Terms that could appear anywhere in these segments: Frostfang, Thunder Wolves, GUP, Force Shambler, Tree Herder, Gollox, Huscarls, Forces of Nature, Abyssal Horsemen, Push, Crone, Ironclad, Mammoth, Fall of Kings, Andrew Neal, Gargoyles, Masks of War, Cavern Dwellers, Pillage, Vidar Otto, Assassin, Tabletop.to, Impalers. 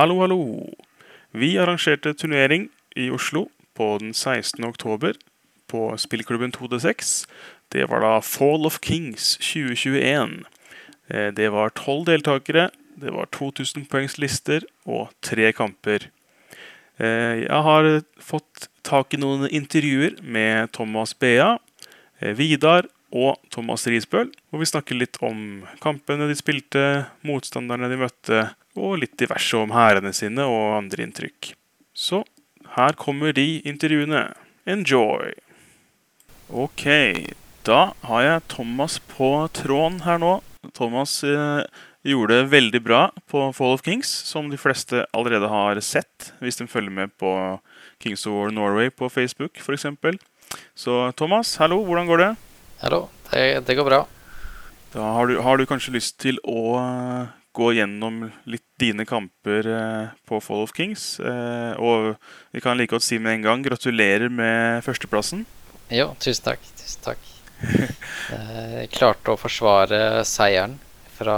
Hallo, hallo! Vi arrangerte turnering i Oslo på den 16. oktober på spillklubben 2D6. Det var da Fall of Kings 2021. Det var 12 deltakere, det var 2000 poengs lister og 3 kamper. Jeg har fått tak I noen intervjuer med Thomas Bea, Vidar og Thomas Risbøl, hvor vi snakker litt om kampene de spilte, motstanderne de møtte, og litt diverse om herrene sine og andre inntrykk. Så her kommer de intervjuene. Enjoy! Ok, da har jeg Thomas på tråden her nå. Thomas gjorde det veldig bra på Fall of Kings, som de fleste allerede har sett, hvis de følger med på Kings of Norway på Facebook, for eksempel. Så Thomas, hallo, hvordan går det? Hallo, det går bra. Da har du kanskje lyst til å gå gjennom litt dine kamper på Fall of Kings, og vi kan like godt si med en gang, gratulerer med førsteplassen. Jo, tusen takk, tusen takk. Jeg klarte å forsvare seieren fra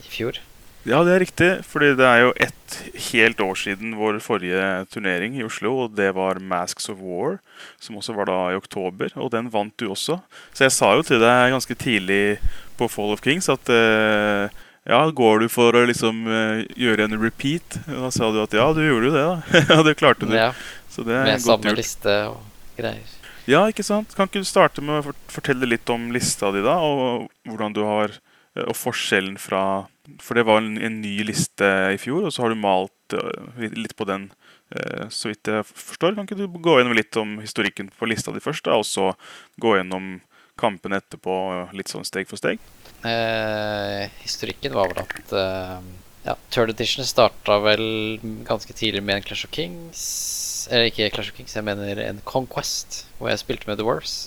I fjor. Ja, det riktig, fordi det jo ett helt år siden vår forrige turnering I Oslo, og det var Masks of War, som også var da I oktober, og den vant du også. Så jeg sa jo til deg ganske tidlig på Fall of Kings at ja, går du for å liksom gjøre en repeat? Da sa du at ja, du gjorde det da, ja, det klarte du. Ja, så det med godt samme gjort. Liste og greier. Ja, ikke sant? Kan ikke du starte med å fortelle litt om lista di da, og hvordan du har... Og forskjellen fra, for det var en ny liste I fjor, og så har du malt litt på den, så vidt jeg forstår. Kan ikke du gå gjennom litt om historikken på lista di først, da, og så gå gjennom kampen etterpå litt sånn steg for steg? Historikken var vel at ja, Third Edition startet vel ganske tidlig med en Clash of Kings, eller ikke Clash of Kings, jeg mener en Conquest, hvor jeg spilte med Dwarves.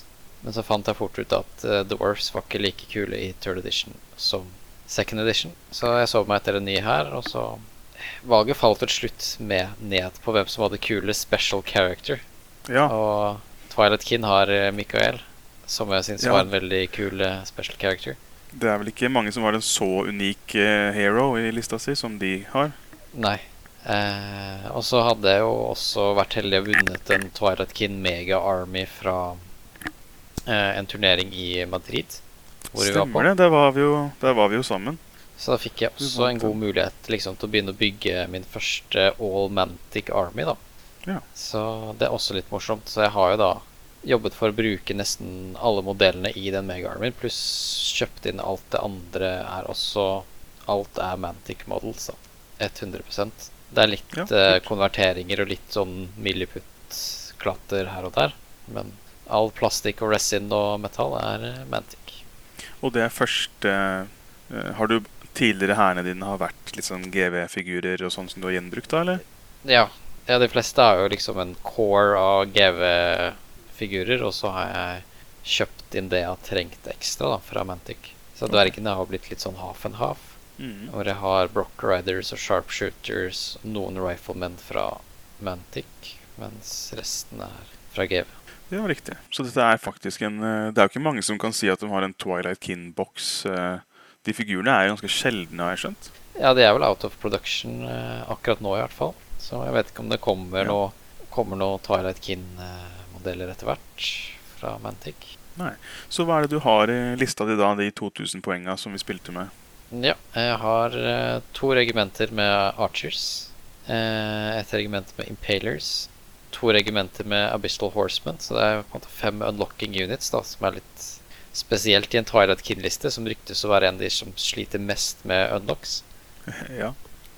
Men så fant jeg fort ut at Dwarves var ikke like kule I 3rd edition som 2nd edition. Så jeg så meg etter en ny her, og så valget falt til slutt med ned på hvem som hadde kule special character. Ja. Og Twilight Kin har Mikael, som jeg synes var en veldig kul special character. Det vel ikke mange som har en så unik hero I lista si som de har. Nei. Og så hadde jeg jo også vært heldig å vunnet en Twilight Kin Mega Army fra... en turnering I Madrid hvor Stemmer vi var på. Det, der var vi jo sammen. Så da fikk jeg også en god mulighet liksom, til å begynne å bygge min første All Mantic Army da. Ja. Så det også litt morsomt. Så jeg har jo da jobbet for å bruke nesten alle modellene I den Mega Army, pluss kjøpt inn alt det andre også, alt Mantic Models da. 100%. Det litt konverteringer og litt sånn milliputt-klatter her og der, men All plastikk og resin og metall Mantic. Og det første... Har du tidligere herne dine har vært litt sånn GV-figurer og sånn som du har gjenbrukt da, eller? Ja, ja de fleste jo liksom en core av GV-figurer, og så har jeg kjøpt inn det jeg har trengt ekstra da, fra Mantic. Så dvergene har blitt litt sånn half and half, hvor jeg har Brock Riders og Sharpshooters, noen riflemen fra Mantic, mens resten fra GV. Ja, riktig. Så dette faktisk en... Det jo ikke mange som kan si at de har en Twilight Kin-boks. De figurene jo ganske sjeldne, har jeg skjønt. Ja, det vel out of production akkurat nå I hvert fall. Så jeg vet ikke om det kommer noen Twilight Kin-modeller etter hvert fra Mantic. Nei. Så hva det du har I lista di da, de 2000 poengene som vi spilte med? Ja, jeg har 2 regimenter med Archers, 1 regiment med Impalers, 2 regimenter med Abyssal Horsemen, så det på en måte 5 unlocking units da, som litt spesielt I en Twilight Kin-liste, som ryktes å være en av de som sliter mest med unlocks. Ja.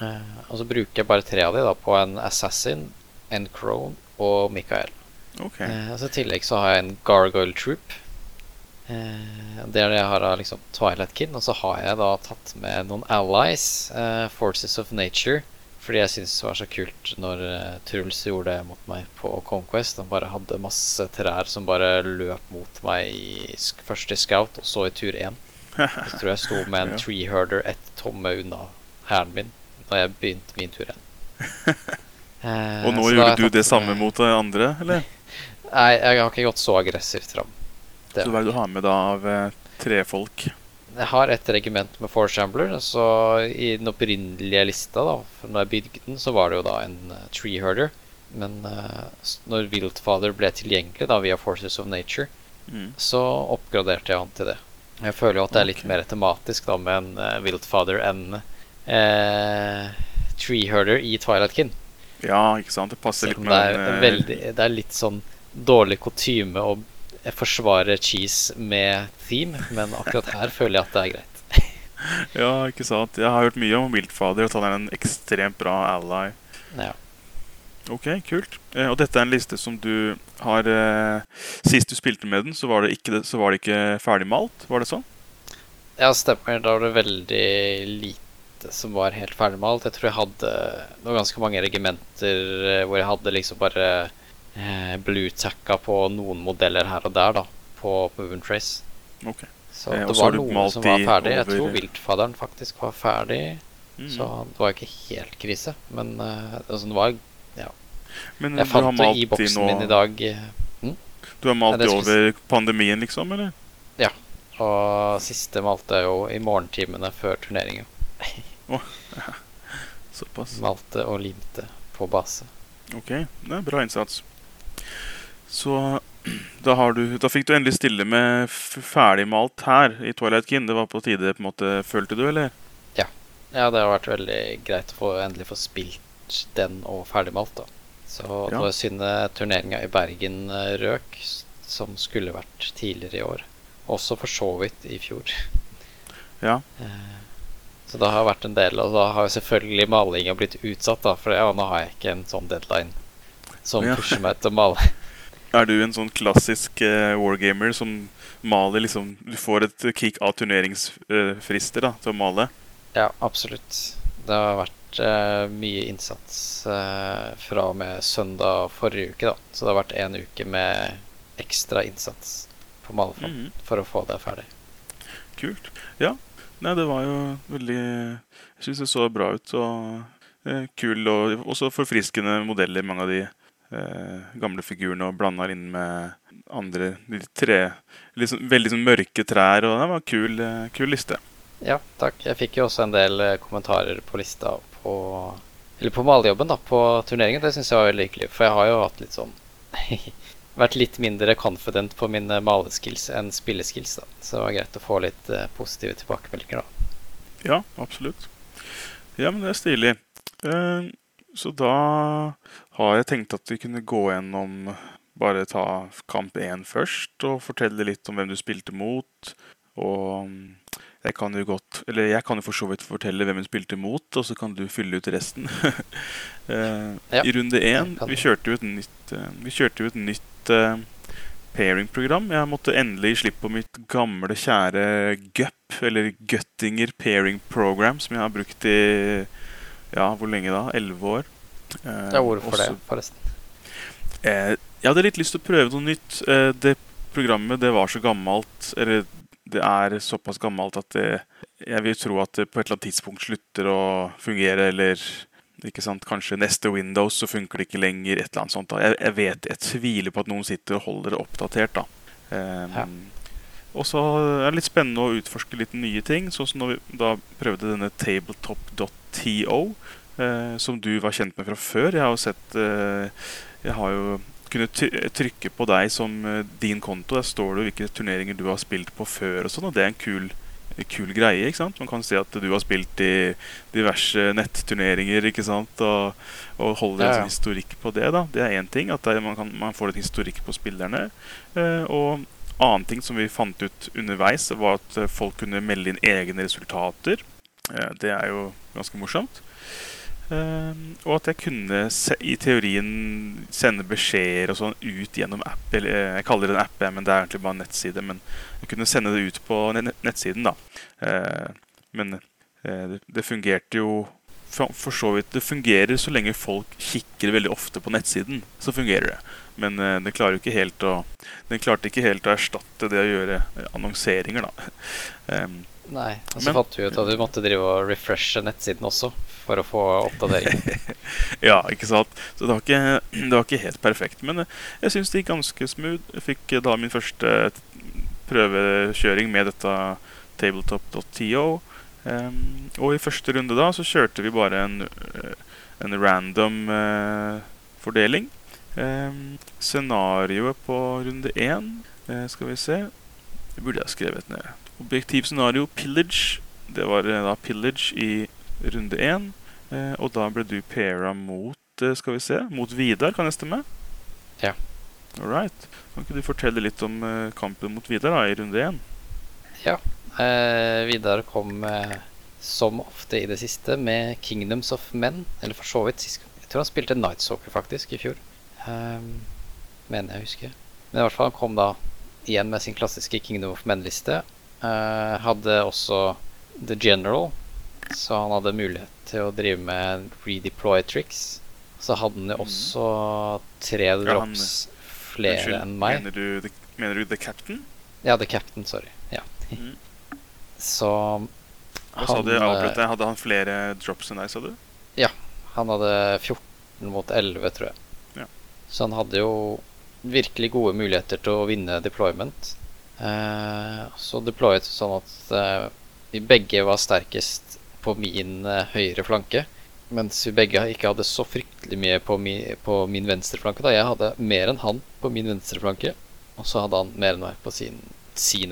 Og så bruker jeg bare 3 av de da, på en Assassin, en Crone og Mikael. Ok. Og så I tillegg så har jeg en Gargoyle Troop. Det det jeg har av liksom Twilight Kin, og så har jeg da tatt med noen allies, Forces of Nature, fordi jeg synes det var så kult når Truls gjorde det mot meg på Conquest. Han bare hadde masse trær som bare løp mot meg først I scout og så I tur 1. Jeg tror jeg sto med en Tree Herder 1 tomme unna herren min da jeg begynte min tur 1. Og nå gjorde du det samme mot de andre, eller? Nei, jeg har ikke gått så aggressivt fram. Så hva det du har med da av trefolk? Jeg har et regiment med Force Shambler, så I den opprinnelige lista da, når jeg bygde den, så var det jo da en Tree Herder. Men når Wildfather ble tilgjengelig da, via Forces of Nature, så oppgraderte jeg han til det. Jeg føler jo at det litt mer tematisk da, med en Wildfather enn Tree Herder I Twilight Kin. Ja, ikke sant? Det passer litt med... det litt sånn dårlig kutyme å forsvare cheese med theme, men akkurat her føler jeg at det greit. Ja, ikke sant? Jeg har hørt mye om Wildfather, og han en ekstremt bra ally. Ja. Ok, kult. Og dette en liste som du har... Sist du spilte med den, så var det ikke ferdig malt, var det sånn? Ja, stemmer. Da var det veldig lite som var helt ferdig malt. Jeg tror jeg hadde noen ganske mange regimenter hvor jeg hadde liksom bare blue-tacka på noen modeller her og der da, på Move & Trace. Ok. Så det var noen som var ferdig. Jeg tror Wildfatheren faktisk var ferdig, så det var ikke helt krise, men altså, det var... Ja. Men jeg fant det I boksen min I dag. Du har malt det over pandemien liksom, eller? Ja, og siste malte jeg jo I morgentimene før turneringen. Såpass. Malte og limte på base. Ok, det bra innsats. Så da fikk du endelig stille med ferdigmalt her I Twilight Kin. Det var på tide på en måte, følte du, eller? Ja, det har vært veldig greit å endelig få spilt den og ferdigmalt da. Så det var synd turneringen I Bergen røk, som skulle vært tidligere I år. Også for så vidt I fjor. Ja. Så det har vært en del, og da har jo selvfølgelig malingen blitt utsatt da, for nå har jeg ikke en sånn deadline som pusher meg til å male. Du en sånn klassisk wargamer som maler liksom, du får et kick av turneringsfrister da, til å male? Ja, absolutt. Det har vært mye innsats fra og med søndag forrige uke da, så det har vært en uke med ekstra innsats på malefronten for å få det ferdig. Kult, ja. Nei, det var jo veldig... Jeg synes det så bra ut, og kul, og også forfriskende modeller, mange av de gamle figurene, og blandet inn med andre tre, veldig sånn mørke trær, og det var en kul liste. Ja, takk. Jeg fikk jo også en del kommentarer på lista, eller på maljobben da, på turneringen, det synes jeg var veldig hyggelig, for jeg har jo hatt litt sånn... vært litt mindre confident på mine maleskills enn spilleskills da. Så det var greit å få litt positive tilbakemeldinger da. Ja, absolutt. Ja, men det stilig. Så da har jeg tenkt at vi kunne gå gjennom, bare ta kamp 1 først, og fortelle litt om hvem du spilte mot, og jeg kan jo for så vidt fortelle hvem hun spilte mot, og så kan du fylle ut resten. I runde 1, vi kjørte jo et nytt pairing-program. Jeg måtte endelig slippe på mitt gamle, kjære GUP, eller Göttinger Pairing Program, som jeg har brukt I, hvor lenge da? 11 år. Ja, hvorfor det, forresten? Jeg hadde litt lyst til å prøve noe nytt. Det programmet, det var så gammelt, eller... Det såpass gammelt at jeg vil tro at det på et eller annet tidspunkt slutter å fungere, eller ikke sant, kanskje neste Windows så funker det ikke lenger, et eller annet sånt da. Jeg tviler på at noen sitter og holder det oppdatert da. Og så det litt spennende å utforske litt nye ting, sånn som når vi da prøvde denne tabletop.to, som du var kjent med fra før. Jeg har jo kunne trykke på deg som din konto, der står det hvilke turneringer du har spilt på før og sånn, og det en kul greie, ikke sant? Man kan se at du har spilt I diverse netturneringer, ikke sant, og holder en historikk på det da. Det en ting, at man får en historikk på spillerne, og annen ting som vi fant ut underveis var at folk kunne melde inn egne resultater. Det jo ganske morsomt. Og at jeg kunne I teorien sende beskjeder og sånn ut gjennom app, eller jeg kaller det en app, men det egentlig bare en nettside, men jeg kunne sende det ut på nettsiden da. Men det fungerte jo for så vidt, det fungerer så lenge folk kikker veldig ofte på nettsiden, så fungerer det. Men den klarte ikke helt å erstatte det å gjøre annonseringer da. Nei, og så fant du ut at du måtte drive og refreshe nettsiden også, for å få oppdatering. Ja, ikke sant? Så det var ikke helt perfekt, men jeg synes det gikk ganske smooth. Jeg fikk da min første prøvekjøring med dette tabletop.to. Og I første runde da så kjørte vi bare en random fordeling. Scenarioet på runde 1, skal vi se, det burde jeg skrevet ned. Objektivscenario Pillage, det var da Pillage I runde 1, og da ble du pairet mot, skal vi se, mot Vidar, kan jeg stemme? Ja. Alright, kan ikke du fortelle litt om kampen mot Vidar da, I runde 1? Ja, Vidar kom som ofte I det siste med Kingdoms of Men, eller for så vidt sist. Jeg tror han spilte Night Soccer faktisk I fjor, mener jeg husker. Men I hvert fall han kom da igjen med sin klassiske Kingdom of Men-liste. Hadde også The General, så han hadde mulighet til å drive med redeploy tricks. Så hadde han også 3 drops flere enn meg. Mener du The Captain? Ja, The Captain, sorry. Så hadde han flere drops enn deg, sa du? Ja, han hadde 14 mot 11, tror jeg. Så han hadde jo virkelig gode muligheter til å vinne deployment. Så deployet sånn at vi begge var sterkest på min høyre flanke, mens vi begge ikke hadde så fryktelig mye på min venstre flanke. Jeg hadde mer enn han på min venstre flanke, og så hadde han mer enn meg på sin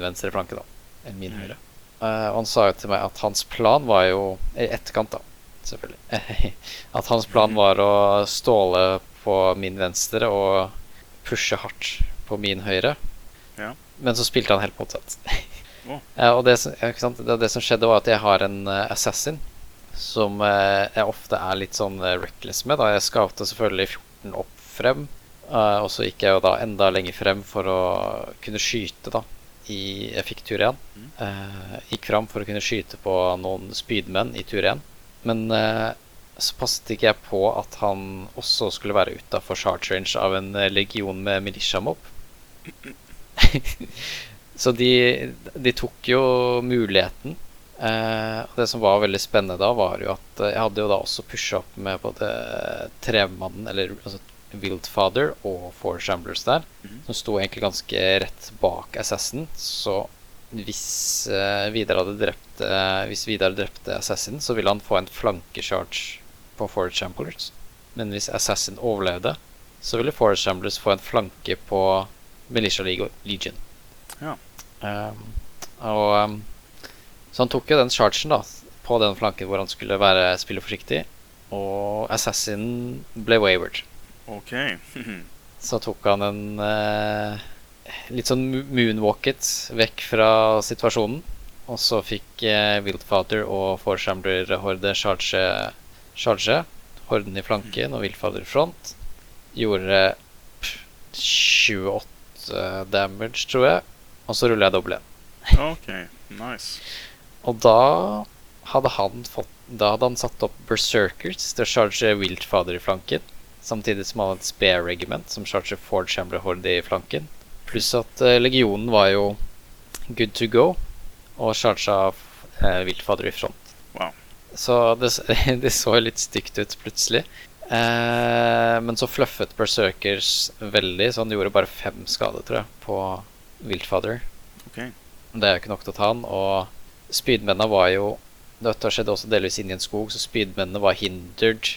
venstre flanke enn min høyre. Og han sa jo til meg at hans plan var jo, I etterkant da, selvfølgelig, at hans plan var å ståle på min venstre og pushe hardt på min høyre. Ja. Men så spilte han helt motsatt. Og det som skjedde var at jeg har en Assassin som jeg ofte litt sånn reckless med. Jeg scoutet selvfølgelig 14 opp frem, og så gikk jeg jo da enda lenger frem for å kunne skyte da. Jeg fikk tur 1. Gikk frem for å kunne skyte på noen spydmenn I tur 1. Men så passet ikke jeg på at han også skulle være utenfor charge range av en legion med militia-mob. Så de tok jo muligheten. Det som var veldig spennende da var jo at jeg hadde jo da også pushet opp med både trevmannen, eller Wildfather og Force Shamblers der, som sto egentlig ganske rett bak Assassin. Så hvis Vidar hadde drept Assassin, så ville han få en flankecharge på Force Shamblers. Men hvis Assassin overlevde, så ville Force Shamblers få en flanke på Militia Legion. Så han tok jo den chargen da på den flanken hvor han skulle spille forsiktig, og Assassin ble wavered. Så tok han en litt sånn moonwalket vekk fra situasjonen, og så fikk Wildfather og Force Shambler horde charge, horden I flanken og Wildfather I front, gjorde 28 damage, tror jeg, og så rullet jeg dobbelt 1. Og da hadde han satt opp Berserkers til å charge Wildfather I flanken, samtidig som han hadde et spare regiment som charger Forge Shambler Horde I flanken, pluss at legionen var jo good to go og charger Wildfather I front. Så det så litt stygt ut plutselig. Men så fluffet Berserkers veldig, så han gjorde bare 5 skade, tror jeg, på Wildfather. Det jo ikke nok til å ta han, og spydmennene var jo, dette skjedde også delvis inn I en skog, så spydmennene var hindered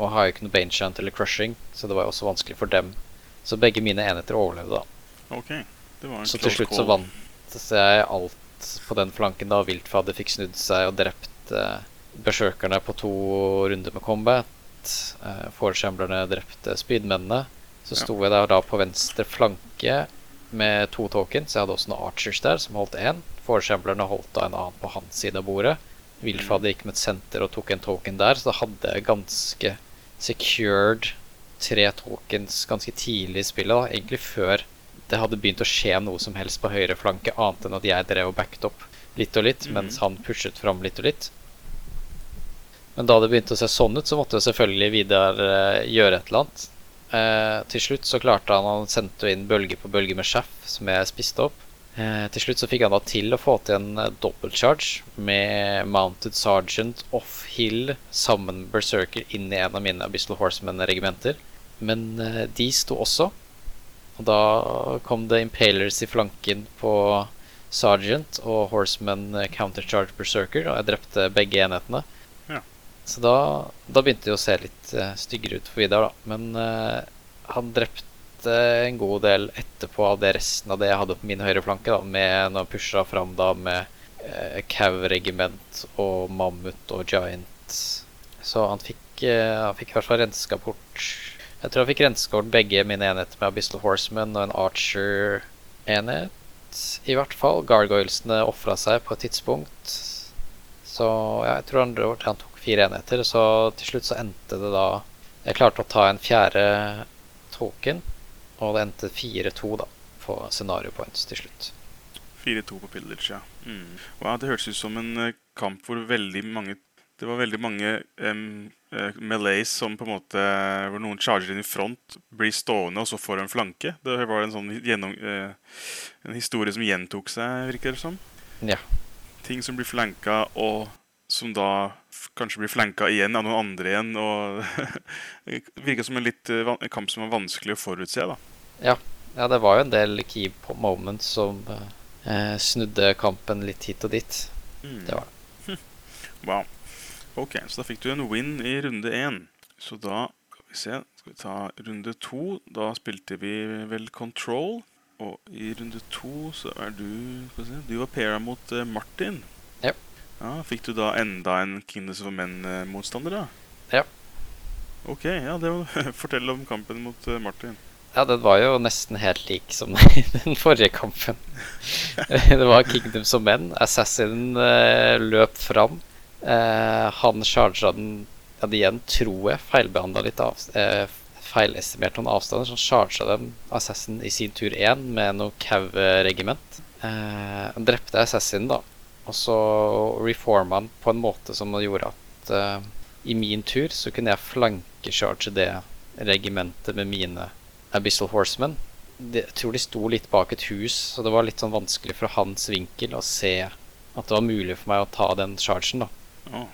og har jo ikke noe baneshant eller crushing, så det var jo også vanskelig for dem. Så begge mine enheter overlevde da. Så til slutt så vant jeg alt på den flanken da, og Wildfather fikk snudd seg og drept Berserkerne på 2 runder med combat. Force Shamblerne drepte spydmennene. Så sto jeg der da på venstre flanke med 2 tokens. Jeg hadde også noen archers der som holdt 1. Force Shamblerne holdt da en annen på hans side av bordet. Wildfather gikk med et senter og tok en token der. Så da hadde jeg ganske secured 3 tokens ganske tidlig I spillet da, egentlig før det hadde begynt å skje noe som helst på høyre flanke, annet enn at jeg drev og backed opp litt og litt, mens han pushet frem litt og litt. Men da det begynte å se sånn ut, så måtte jo selvfølgelig Vidar gjøre et eller annet. Til slutt så klarte han sendte inn bølge på bølge med sjef, som jeg spiste opp. Til slutt så fikk han da til å få til en double charge med Mounted Sergeant off-hill sammen Berserker inn I en av mine Abyssal Horsemen-regimenter. Men de sto også, og da kom det Impalers I flanken på Sergeant og Horseman countercharge berserker, og jeg drepte begge enhetene. Ja. Så da begynte det å se litt styggere ut for Vidar, da. Men han drepte en god del etterpå av det resten av det jeg hadde på min høyre flanke, da, med når han pusha fram da med Cav-regiment og Mammut og Giant. Så han fikk i hvert fall renska bort. Jeg tror han fikk renska bort begge mine enheter med Abyssal Horsemen og en Archer-enhet. I hvert fall gargoylesene offret seg på et tidspunkt. Så ja, jeg tror han tok 4 enheter, så til slutt så endte det da. Jeg klarte å ta en 4. token, og det endte 4-2 da, på scenario points til slutt. 4-2 på Pillage, ja. Mm. Wow, det hørtes ut som en kamp hvor det var veldig mange melees som på en måte, hvor noen charger inn i front, blir stående og så får en flanke. Det var en sånn en historie som gjentok seg, virker det som. Ja. Ting som blir flanka, og som da kanskje blir flanka igjen av noen andre igjen, og virker som en litt kamp som var vanskelig å forutse, da. Ja, ja, det var jo en del key moments som snudde kampen litt hit og dit. Mm. Det var det. Wow. Ok, så da fikk du en win i runde 1. Så da skal vi ta runde 2. Da spilte vi vel Control. Og i runde 2 så du var pairet mot Martin. Ja. Ja, fikk du da enda en Kingdoms of Men motstander da? Ja. Ok, ja, det var fortell om kampen mot Martin. Ja, den var jo nesten helt lik som den forrige kampen. Det var Kingdoms of Men. Assassin løp fram. Han charget den igjen, tror jeg, feilbehandlet litt feilestimert noen avstander, så han charget dem Assassin i sin tur 1 med noe Cav-regiment. Han drepte Assassin da, og så reformet han på en måte som gjorde at i min tur så kunne jeg flanke-charge det regimentet med mine Abyssal Horsemen. Jeg tror de sto litt bak et hus, så det var litt sånn vanskelig fra hans vinkel å se at det var mulig for meg å ta den chargen da. Oh.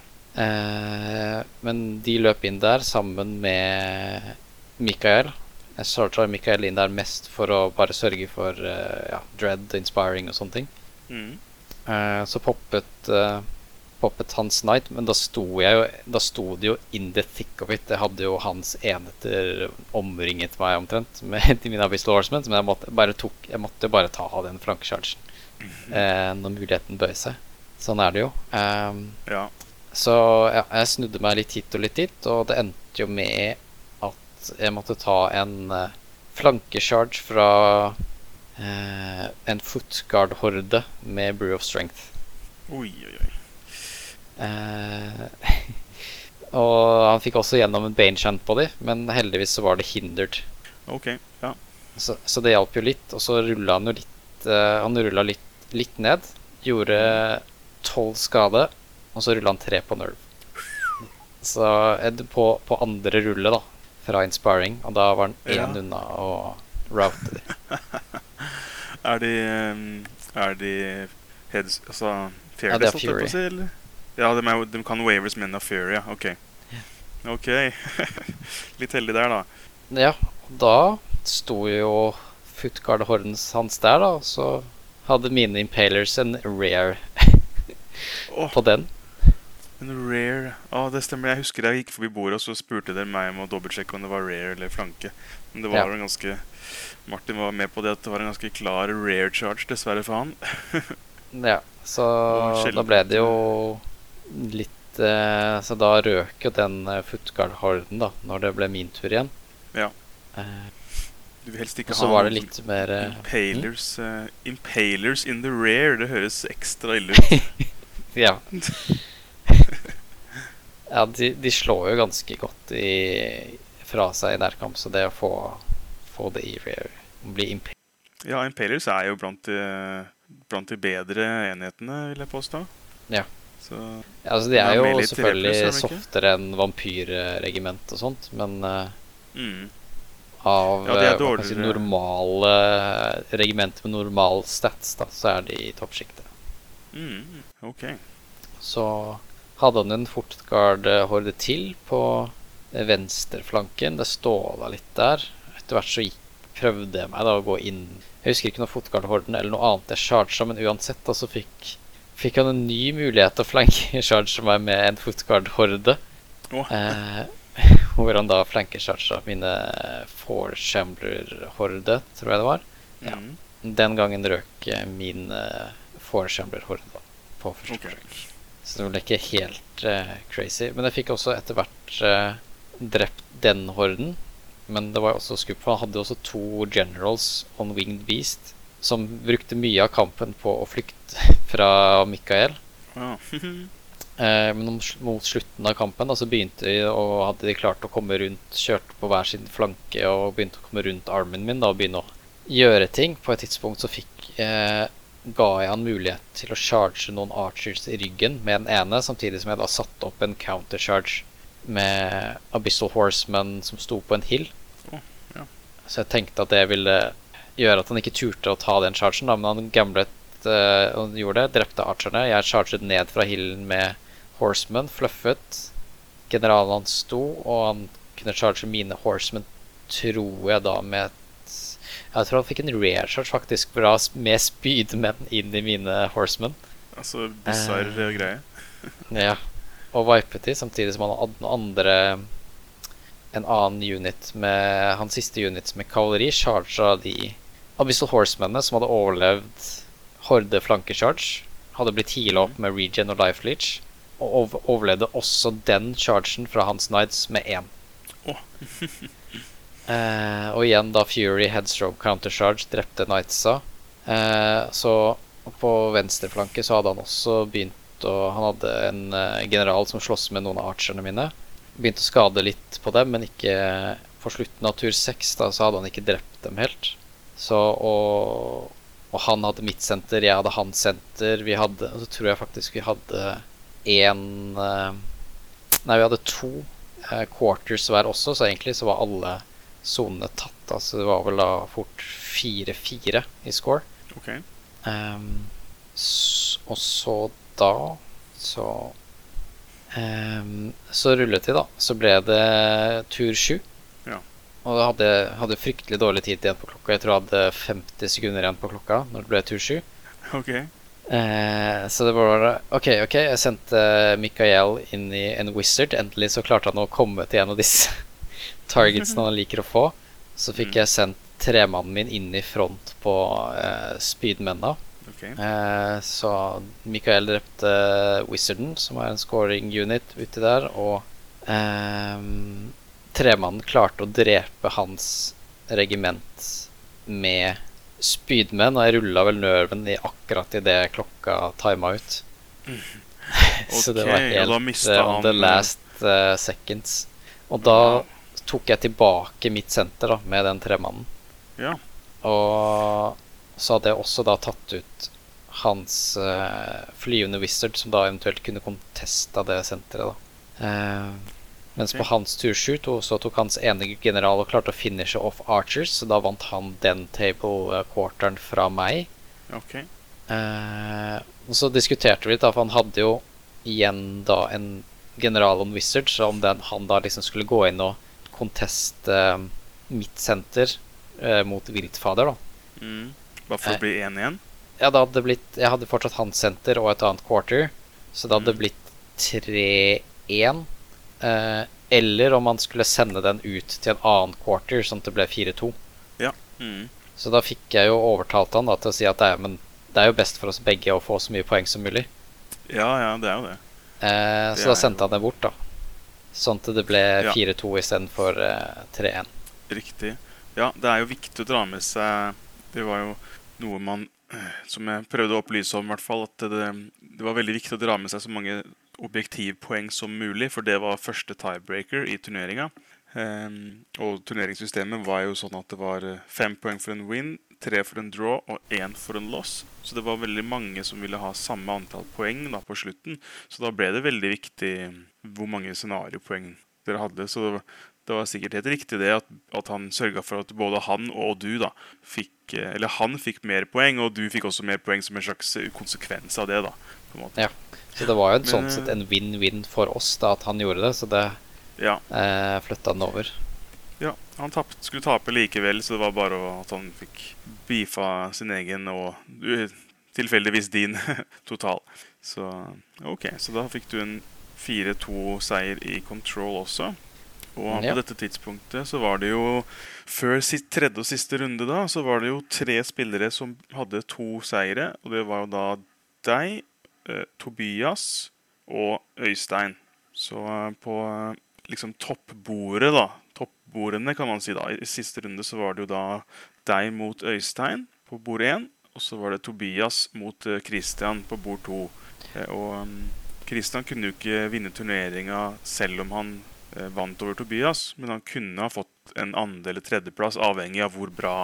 Men de løp inn der sammen med Mikael. Jeg startet Mikael inn der mest for å bare sørge for ja, dread, inspiring og sånne ting. Mm. Så poppet hans knight, men da sto det jo in the thick of it. Jeg hadde jo hans enheter omringet meg omtrent med mine Abyssal Horsemen, men jeg måtte bare ta den flankechargen når muligheten bøyer seg. Sånn det jo. Ja. Så ja, jeg snudde meg litt hit og litt dit, og det endte jo med at jeg måtte ta en flankecharge fra en footguard-horde med Brew of Strength. Oi, oi, oi. Og han fikk også gjennom en Baneshant på dem, men heldigvis så var det hindered. Ok, ja. Så det hjalp jo litt, og så rullet han jo litt, han rullet litt ned, gjorde 12 skade, og så rullet han 3 på nerve. Så på andre rulle da, fra Inspiring, og da var han 1 ja. Unna og routet det. Er de heads, altså fearless? Ja, det er Fury. Eller? Ja, de kan waivers, men av Fury, ja, ok. Ok, litt heldig der da. Ja, da sto jo Footguard-hordens hans der da, og så hadde mine Impalers en rare på den. En rare? Ja, det stemmer. Jeg husker jeg gikk forbi bordet, og så spurte dere meg om å dobbeltsjekke om det var rare eller flanke. Men det var en ganske... Martin var med på det, at det var en ganske klar rare charge, dessverre for han. Ja, så da ble det jo litt... Så da røk jo den footguard-horden da, når det ble min tur igjen. Ja. Du vil helst ikke ha mer, Impalers, Impalers in the rare. Det høres ekstra ille ut. Ja. Ja, de slår jo ganske godt fra seg i nærkamp, så det å få det i rare bli Impalers. Ja, Impalers jo blant de bedre enhetene, vil jeg påstå. Ja. Så, ja, altså de jo selvfølgelig plus, softere enn vampyrregiment og sånt, men... Av normale regimenter med normal stats da, så de i toppskiktet. Mm, ok. Så hadde han en footguard-horde til på venstreflanken. Det stålet litt der. Etter hvert så prøvde jeg meg da å gå inn. Jeg husker ikke noe fotgardhorden eller noe annet jeg charget, men uansett da, så fikk han en ny mulighet til å flanke-charge meg med en fotgardhorde. Hvor han da flanke-charge mine Force Shambler-horde, tror jeg det var. Ja. Den gangen røk min Force Shambler-horde på første forsøk. Så det ble ikke helt crazy. Men jeg fikk også etter hvert drept den horden. Men det var jo også skup, for han hadde jo også 2 generals on Winged Beast som brukte mye av kampen på å flykte fra Mikael. Men mot slutten av kampen da, så begynte de, og hadde de klart å komme rundt, kjørte på hver sin flanke og begynte å komme rundt armen min da, og begynne å gjøre ting. På et tidspunkt så ga jeg han mulighet til å charge noen archers i ryggen med den ene, samtidig som jeg da satt opp en countercharge med Abyssal Horsemen som sto på en hill. Så jeg tenkte at det ville gjøre at han ikke turte å ta den chargen, men han gamblet og gjorde det, drepte archerne. Jeg charget ned fra hillen med Horsemen, fluffet. Generalen han sto, og han kunne charge mine Horsemen, tror jeg da, med et... Jeg tror han fikk en rare charge faktisk, bra med spydmenn inn i mine Horsemen. Altså, bizarre greie. Ja. Og vipet til, samtidig som han hadde en annen unit med hans siste unit med kavaleri, charget de Abyssal Horsemennene som hadde overlevd horde flankecharge, hadde blitt healet opp med regen og life leech, og overlevde også den chargen fra hans knights med 1. Og igjen da Fury, Headstroke, Countercharge, drepte knightsa. Så på venstre flanke så hadde han også begynt, og han hadde en general som slåss med noen av archerne mine. Begynte å skade litt på dem, men ikke på slutten av tur 6 da, så hadde han ikke drept dem helt. Så, og han hadde mitt senter, jeg hadde hans senter. Vi hadde, så tror jeg faktisk vi hadde vi hadde 2 quarters hver også, så egentlig så var alle zonene tatt, altså det var vel da fort 4-4 i score. Og så da, så rullet de da, så ble det tur 7. Og da hadde fryktelig dårlig tid igjen på klokka. Jeg tror jeg hadde 50 sekunder igjen på klokka når det ble tur 7. Så det var ok, jeg sendte Mikael inn i en wizard. Endelig så klarte han å komme til en av disse targetsene han liker å få. Så fikk jeg sendt tremannen min inn i front på spydmennene. Så Mikael drepte Wizarden, som er en scoring unit uti der, og tremannen klarte å drepe hans regiment med spydmenn, og jeg rullet vel nerven i akkurat i det klokka timet ut. Så det var helt on the last seconds. Og da tok jeg tilbake mitt senter da, med den tremannen. Og så hadde jeg også da tatt ut hans flyvende wizard, som da eventuelt kunne contesta det senteret da. Mens på hans tur 7, så tok hans ene general og klarte å finishe off archers, så da vant han den table-quarteren fra meg. Og så diskuterte vi litt da, for han hadde jo igjen da en general og en wizard, så om han da liksom skulle gå inn og conteste mitt senter mot Wildfather da. Bare for å bli en igjen? Ja, da hadde det blitt, jeg hadde fortsatt hans senter og et annet quarter, så da hadde det blitt 3-1, eller om man skulle sende den ut til en annen quarter, sånn at det ble 4-2. Så da fikk jeg jo overtalt han da, til å si at det er jo best for oss begge å få så mye poeng som mulig. Ja, det er jo det. Så da sendte han det bort da, sånn at det ble 4-2 i stedet for 3-1. Riktig. Ja, det er jo viktig å dra med seg. Det var jo noe som jeg prøvde å opplyse om i hvert fall, at det var veldig viktig å dra med seg så mange objektivpoeng som mulig, for det var første tiebreaker i turneringen. Og turneringssystemet var jo sånn at det var 5 poeng for en win, 3 for en draw og 1 for en loss. Så det var veldig mange som ville ha samme antall poeng da på slutten. Så da ble det veldig viktig hvor mange scenariopoeng dere hadde. Så det var sikkert helt riktig det at han sørget for at både han og du da fikk, eller han fikk mer poeng, og du fikk også mer poeng som en slags konsekvens av det da, på en måte. Så det var jo sånn sett en win-win for oss da, at han gjorde det, så det flyttet han over. Han skulle tape likevel, så det var bare at han fikk beefa sin egen og tilfeldigvis din total. Så ok, så da fikk du en 4-2 seier I Control også. Og på dette tidspunktet så var det jo, før tredje og siste runde da, så var det jo 3 spillere som hadde 2 seire, og det var jo da deg, Tobias og Øystein. Så på liksom toppbordet da, toppbordene kan man si da, I siste runde så var det jo da deg mot Øystein på bord 1, og så var det Tobias mot Christian på bord 2. Og Christian kunne jo ikke vinne turneringen selv om han vant over Tobias, men han kunne ha fått en andre- eller tredjeplass, avhengig av hvor bra,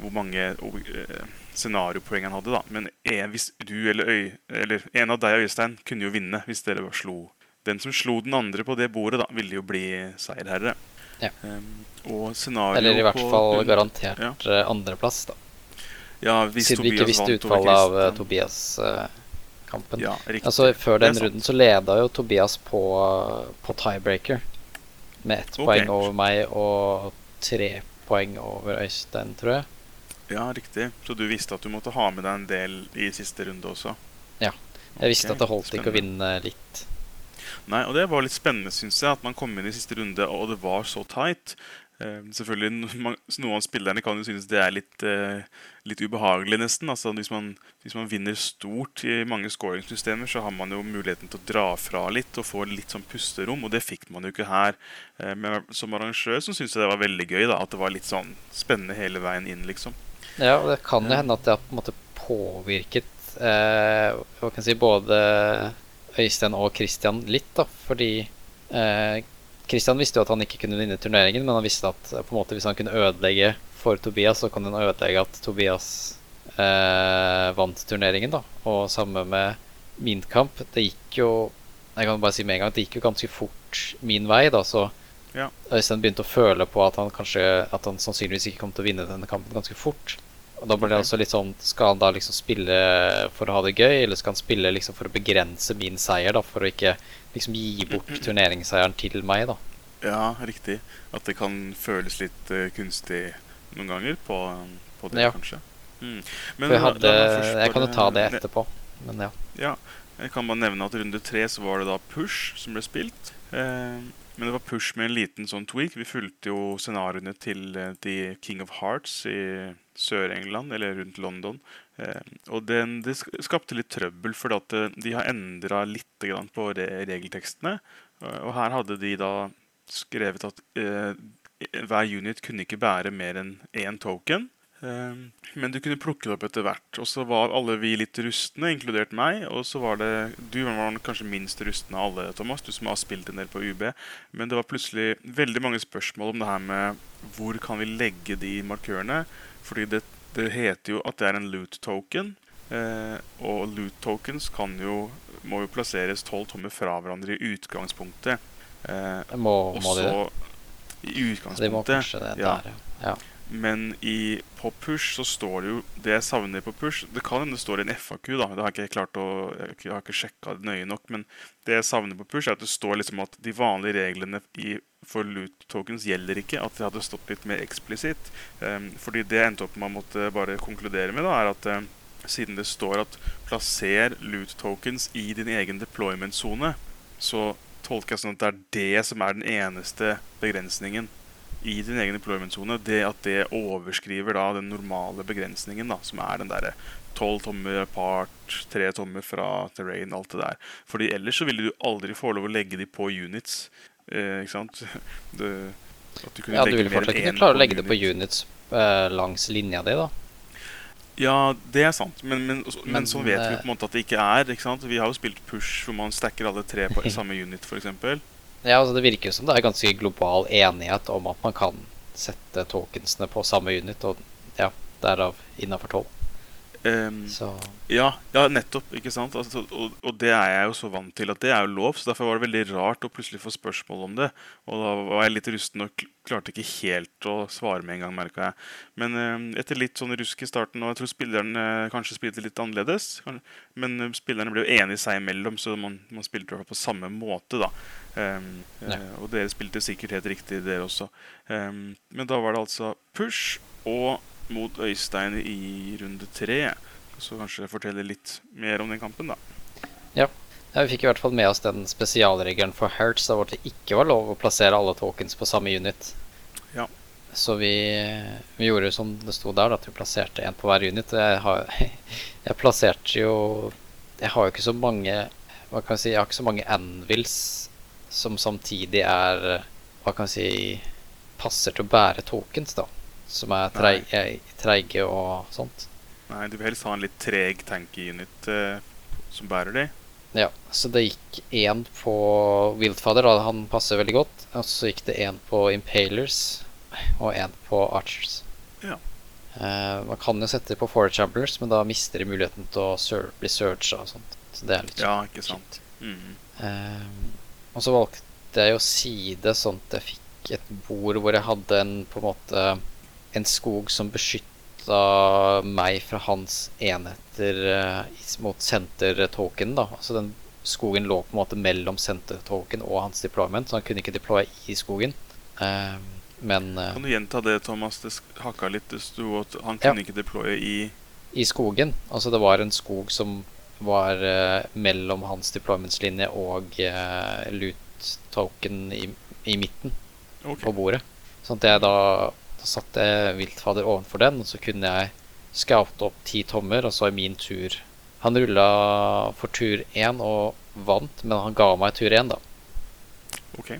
hvor mange scenariopoeng han hadde da. Men hvis du eller en av deg og Øystein kunne jo vinne hvis dere slo. Den som slo den andre på det bordet da, ville jo bli seierherre. Ja. Og scenario på... Eller I hvert fall garantert andreplass da. Ja, hvis Tobias vant over Christian. Siden vi ikke visste utfallet av Tobias-kampen. Ja, riktig. Altså, før den runden så ledet jo Tobias på tiebreaker. Med 1 poeng over meg og 3 poeng over Øystein, tror jeg. Ja, riktig. Så du visste at du måtte ha med deg en del I siste runde også? Ja, jeg visste at det holdt ikke å vinne litt. Nei, og det var litt spennende, synes jeg, at man kom inn I siste runde, og det var så tight. Selvfølgelig, noen av spillerne kan jo synes det litt ubehagelig nesten. Altså, hvis man vinner stort I mange scoringssystemer, så har man jo muligheten til å dra fra litt og få litt sånn pusterom, og det fikk man jo ikke her. Men som arrangør så synes jeg det var veldig gøy da, at det var litt sånn spennende hele veien inn, liksom. Ja, og det kan jo hende at det har på en måte påvirket, hva kan jeg si, både Øystein og Christian litt da, fordi Christian visste jo at han ikke kunne vinne turneringen, men han visste at på en måte hvis han kunne ødelegge for Tobias, så kunne han ødelegge at Tobias vant turneringen da. Og samme med min kamp, det gikk jo, jeg kan bare si med en gang, det gikk jo ganske fort min vei da, så Øystein begynte å føle på at han sannsynligvis ikke kom til å vinne denne kampen ganske fort. Og da ble det også litt sånn, skal han da liksom spille for å ha det gøy, eller skal han spille liksom for å begrense min seier da, for å ikke liksom gi bort turneringsseieren til meg da? Ja, riktig. At det kan føles litt kunstig noen ganger på det kanskje. For jeg kan jo ta det etterpå, men ja. Ja, jeg kan bare nevne at runde 3 så var det da Push som ble spilt, men det var Push med en liten sånn tweak. Vi fulgte jo scenarioene til The King of Hearts I Sør-England, eller rundt London. Og det skapte litt trøbbel, for de har endret litt grann på regeltekstene. Og her hadde de da skrevet at hver unit kunne ikke bære mer enn 1 token, men du kunne plukke det opp etter hvert. Og så var alle vi litt rustne, inkludert meg, og så var det... Du var kanskje minst rustne av alle, Thomas, du som har spilt en del på UB, men det var plutselig veldig mange spørsmål om det her med hvor kan vi legge de markørene, fordi det heter jo at det en loot token, og loot tokens må jo plasseres 12 tommer fra hverandre I utgangspunktet. Må det? I utgangspunktet. Det må kanskje det der, ja. Men på Push så står det jo det jeg savner på Push, det kan hende det står I en FAQ da, det har jeg ikke klart å, jeg har ikke sjekket det nøye nok, men det jeg savner på Push at det står liksom at de vanlige reglene for loot tokens gjelder ikke, at det hadde stått litt mer eksplisitt, fordi det endte opp man måtte bare konkludere med da, at siden det står at plasser loot tokens I din egen deployment-zone, så tolker jeg sånn at det det som den eneste begrensningen I din egen deployment-zone, det at det overskriver da den normale begrensningen da, som den der 12 tommer apart, 3 tommer fra terrain, alt det der. Fordi ellers så ville du aldri få lov å legge de på units, ikke sant? Ja, du ville fortsatt ikke klare å legge det på units langs linja di da. Ja, det sant, men så vet vi på en måte at det ikke ikke sant? Vi har jo spilt Push hvor man stacker alle 3 på samme unit for eksempel. Ja, altså det virker jo som det ganske global enighet om at man kan sette tokensene på samme unit, og ja, derav innenfor 12. Ja, nettopp, ikke sant? Altså, og det jeg jo så vant til at det jo lov, så derfor var det veldig rart å plutselig få spørsmål om det, og da var jeg litt rusten og klarte ikke helt å svare med en gang, merket jeg. Men etter litt sånn rusk I starten, og jeg tror spillerne kanskje spilte litt annerledes, men spillerne ble jo enige seg imellom, så man spilte på samme måte da. Og dere spilte sikkert helt riktig dere også. Men da var det altså push og mot Øystein I runde 3, så kanskje fortelle litt mer om den kampen da. Ja, vi fikk I hvert fall med oss den spesialregelen for Hertz, da det ikke var lov å plassere alle tokens på samme unit. Ja. Så vi gjorde som det stod der, at vi plasserte en på hver unit. Jeg plasserte jo, jeg har jo ikke så mange, hva kan jeg si, jeg har ikke så mange anvils som samtidig hva kan jeg si, passer til å bære tokens da. Som treige og sånt. Nei, du vil helst ha en litt treg tank-unit som bærer det. Ja, så det gikk en på Wildfather, da han passer veldig godt. Og så gikk det en på Impalers og en på Archers. Ja. Man kan jo sette på Force Shamblers, men da mister de muligheten til å bli searchet og sånt. Så det litt ja, ikke sant. Og så valgte jeg å side sånn at jeg fikk et bord hvor jeg hadde en skog som beskyttet meg fra hans enheter mot center-token da. Altså den skogen lå på en måte mellom center-token og hans deployment, så han kunne ikke deploye I skogen. Kan du gjenta det, Thomas? Det hakket litt, det stod at han kunne ikke deploye I skogen. Altså det var en skog som var mellom hans deploymentslinje og loot-token I midten på bordet. Sånn at jeg da satt jeg Wildfather ovenfor den, og så kunne jeg scoute opp 10 tommer, og så min tur. Han rullet for tur 1 og vant, men han ga meg tur 1 da. Ok.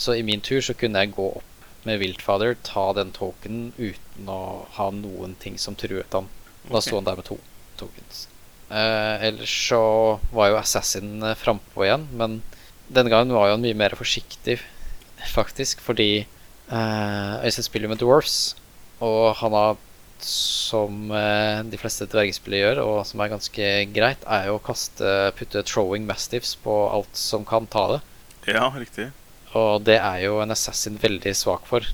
Så I min tur så kunne jeg gå opp med Wildfather, ta den tokenen uten å ha noen ting som truet han. Da stod han der med 2 tokens. Ellers så var jo Assassin frempå igjen, men denne gangen var jo han mye mer forsiktig, faktisk, fordi Øystein spiller med Dwarfs, og han har, som de fleste dvergespillere gjør, og som ganske greit, jo å putte throwing mastiffs på alt som kan ta det. Ja, riktig. Og det jo en assassin veldig svak for.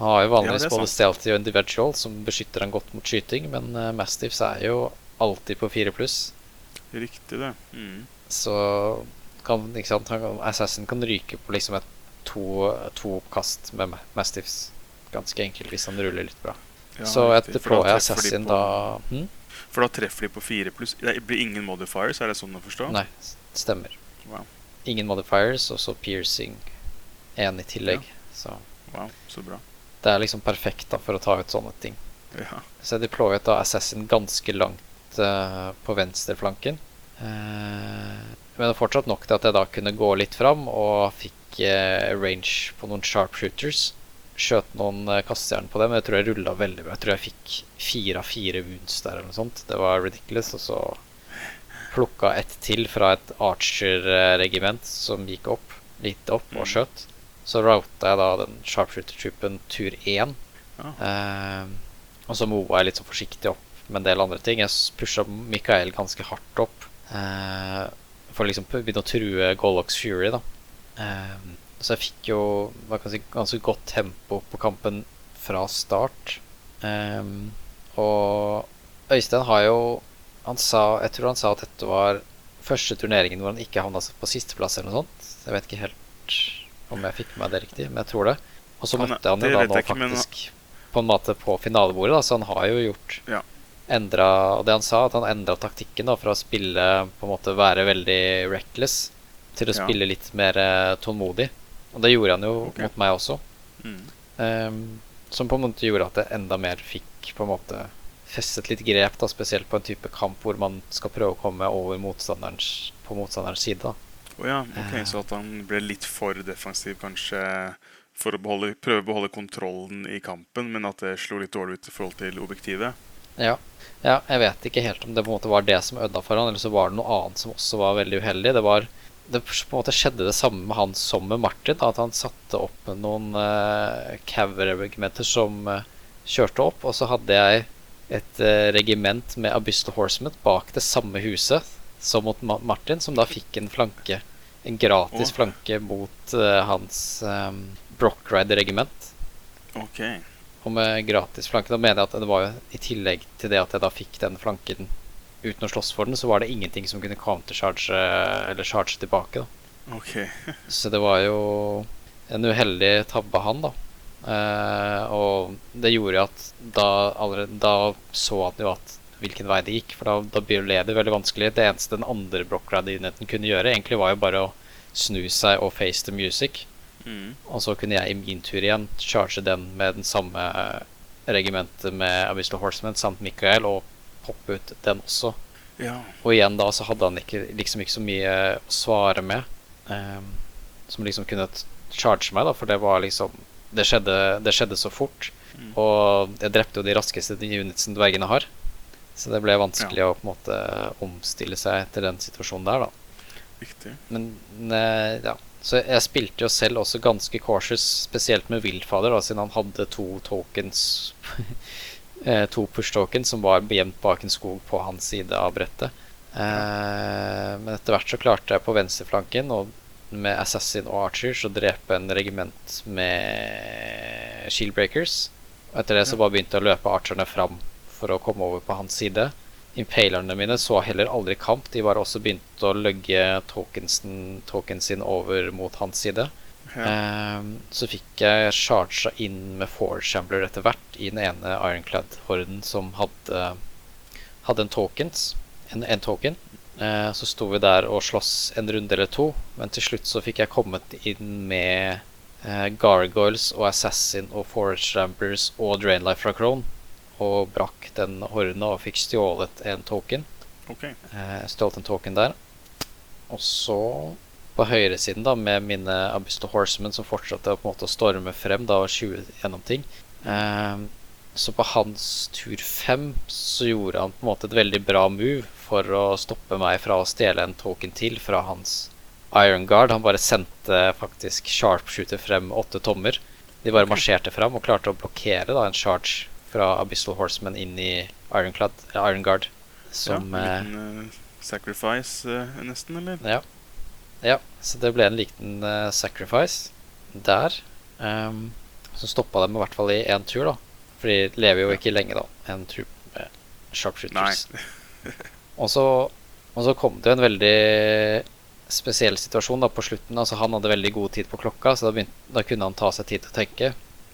Han har jo vanligvis både stealthy og individual, som beskytter han godt mot skyting, men mastiffs jo alltid på 4+. Riktig det. Så kan, ikke sant, assassin kan ryke på liksom et 2 oppkast med Mastiffs ganske enkelt hvis han ruller litt bra ja, så etter på Assassin da for da treffer de på 4+. Det blir ingen modifiers, det sånn å forstå? Nei, stemmer wow. Ingen modifiers, og så piercing 1 I tillegg ja. Så. Wow, så bra det liksom perfekt da, for å ta ut sånne ting ja. Så jeg deployet da Assassin ganske langt på venstre flanken men det fortsatt nok til at jeg da kunne gå litt fram og fikk range på noen sharpshooters. Skjøt noen kastjern på dem, men jeg tror jeg rullet veldig bra. Jeg tror jeg fikk 4 av 4 wounds der eller noe sånt. Det var ridiculous, og så plukket 1 til fra et archer-regiment som gikk opp, litt opp og skjøt. Så routet jeg da den sharpshooter-truppen tur 1. Og så moa jeg litt så forsiktig opp med en del andre ting. Jeg pushet Mikael ganske hardt opp for liksom begynne å true Gollox Fury da. Så jeg fikk jo ganske godt tempo på kampen fra start og Øystein har jo jeg tror han sa at dette var første turneringen hvor han ikke havnet på siste plass eller noe sånt, jeg vet ikke helt om jeg fikk med det riktig, men jeg tror det og så møtte han jo da nå faktisk på en måte på finalebordet da, så han har jo gjort endret, og det han sa at han endret taktikken da, fra å spille på en måte være veldig reckless til å spille litt mer tålmodig. Og det gjorde han jo mot meg også. Som på en måte gjorde at jeg enda mer fikk på en måte festet litt grep da, spesielt på en type kamp hvor man skal prøve å komme over på motstanderens side da. Åja, så at han ble litt for defensiv kanskje for å prøve å beholde kontrollen I kampen, men at det slo litt dårlig ut I forhold til objektivet. Ja, jeg vet ikke helt om det på en måte var det som ødela for han, eller så var det noe annet som også var veldig uheldig. Det på en måte skjedde det samme med han som med Martin, at han satte opp noen cavalry-regimenter som kjørte opp, og så hadde jeg et regiment med Abyssal Horsemen bak det samme huset som mot Martin, som da fikk en flanke, en gratis flanke mot hans Brockrider-regiment. Okay. Og med gratis flanke, da mener jeg at det var jo, I tillegg til det at jeg da fikk den flanken uten å slåss for den, så var det ingenting som kunne countercharge eller charge tilbake da. Okay. Så det var jo en uheldig tabbe han da. Og det gjorde at da så han jo at hvilken vei det gikk, for da ble det veldig vanskelig. Det eneste den andre Brockrider-enheten kunne gjøre egentlig var jo bare å snu seg og face the music. Og så kunne jeg I min tur igjen charge den med den samme regimentet med Abyssal Horsemen samt Mikael og poppe ut den også. Ja. Og igjen da så hadde han liksom ikke så mye å svare med som liksom kunne charge meg da, for det var liksom det skjedde så fort og jeg drepte jo de raskeste unitsen dvergene har, så det ble vanskelig å på en måte omstille seg til den situasjonen der da. Viktig. Men ja, så jeg spilte jo selv også ganske cautious, spesielt med Wildfather da, siden han hadde to tokens to push tokens som var gjemt bak en skog på hans side av brettet men etter hvert så klarte jeg på venstreflanken og med Assassin og Archer så drepe en regiment med Shieldbreakers, og etter det så bare begynte jeg å løpe Archerne fram for å komme over på hans side. Impalerne mine så heller aldri kamp, de var også begynt å løgge tokens sin over mot hans side. Så fikk jeg charge inn med Force Shambler etter hvert I den ene Ironclad-horden som hadde en token. Så stod vi der og slåss en runde eller to, men til slutt så fikk jeg kommet inn med Gargoyles og Assassin og Forest Ramblers og Drainlife fra Krone og brakk den horden og fikk stjålet en token. Okay. Stjålet en token der. Og så på høyresiden da, med mine Abyssal Horsemen som fortsatte på en måte å storme frem da og skjue gjennom ting. Så på hans tur 5 så gjorde han på en måte et veldig bra move for å stoppe meg fra å stjele en token til fra hans Iron Guard. Han bare sendte faktisk Sharpshooter frem 8 tommer. De bare marsjerte frem og klarte å blokkere da, en charge fra Abyssal Horsemen inn I Iron Guard. Som, ja, en liten sacrifice nesten, eller? Ja, så det ble en liten sacrifice der. Så stoppet dem I hvert fall I en tur da. For de lever jo ikke lenge da, en trupp med sharpshooters. Og så kom det jo en veldig spesiell situasjon da på slutten. Altså han hadde veldig god tid på klokka, så da kunne han ta seg tid til å tenke.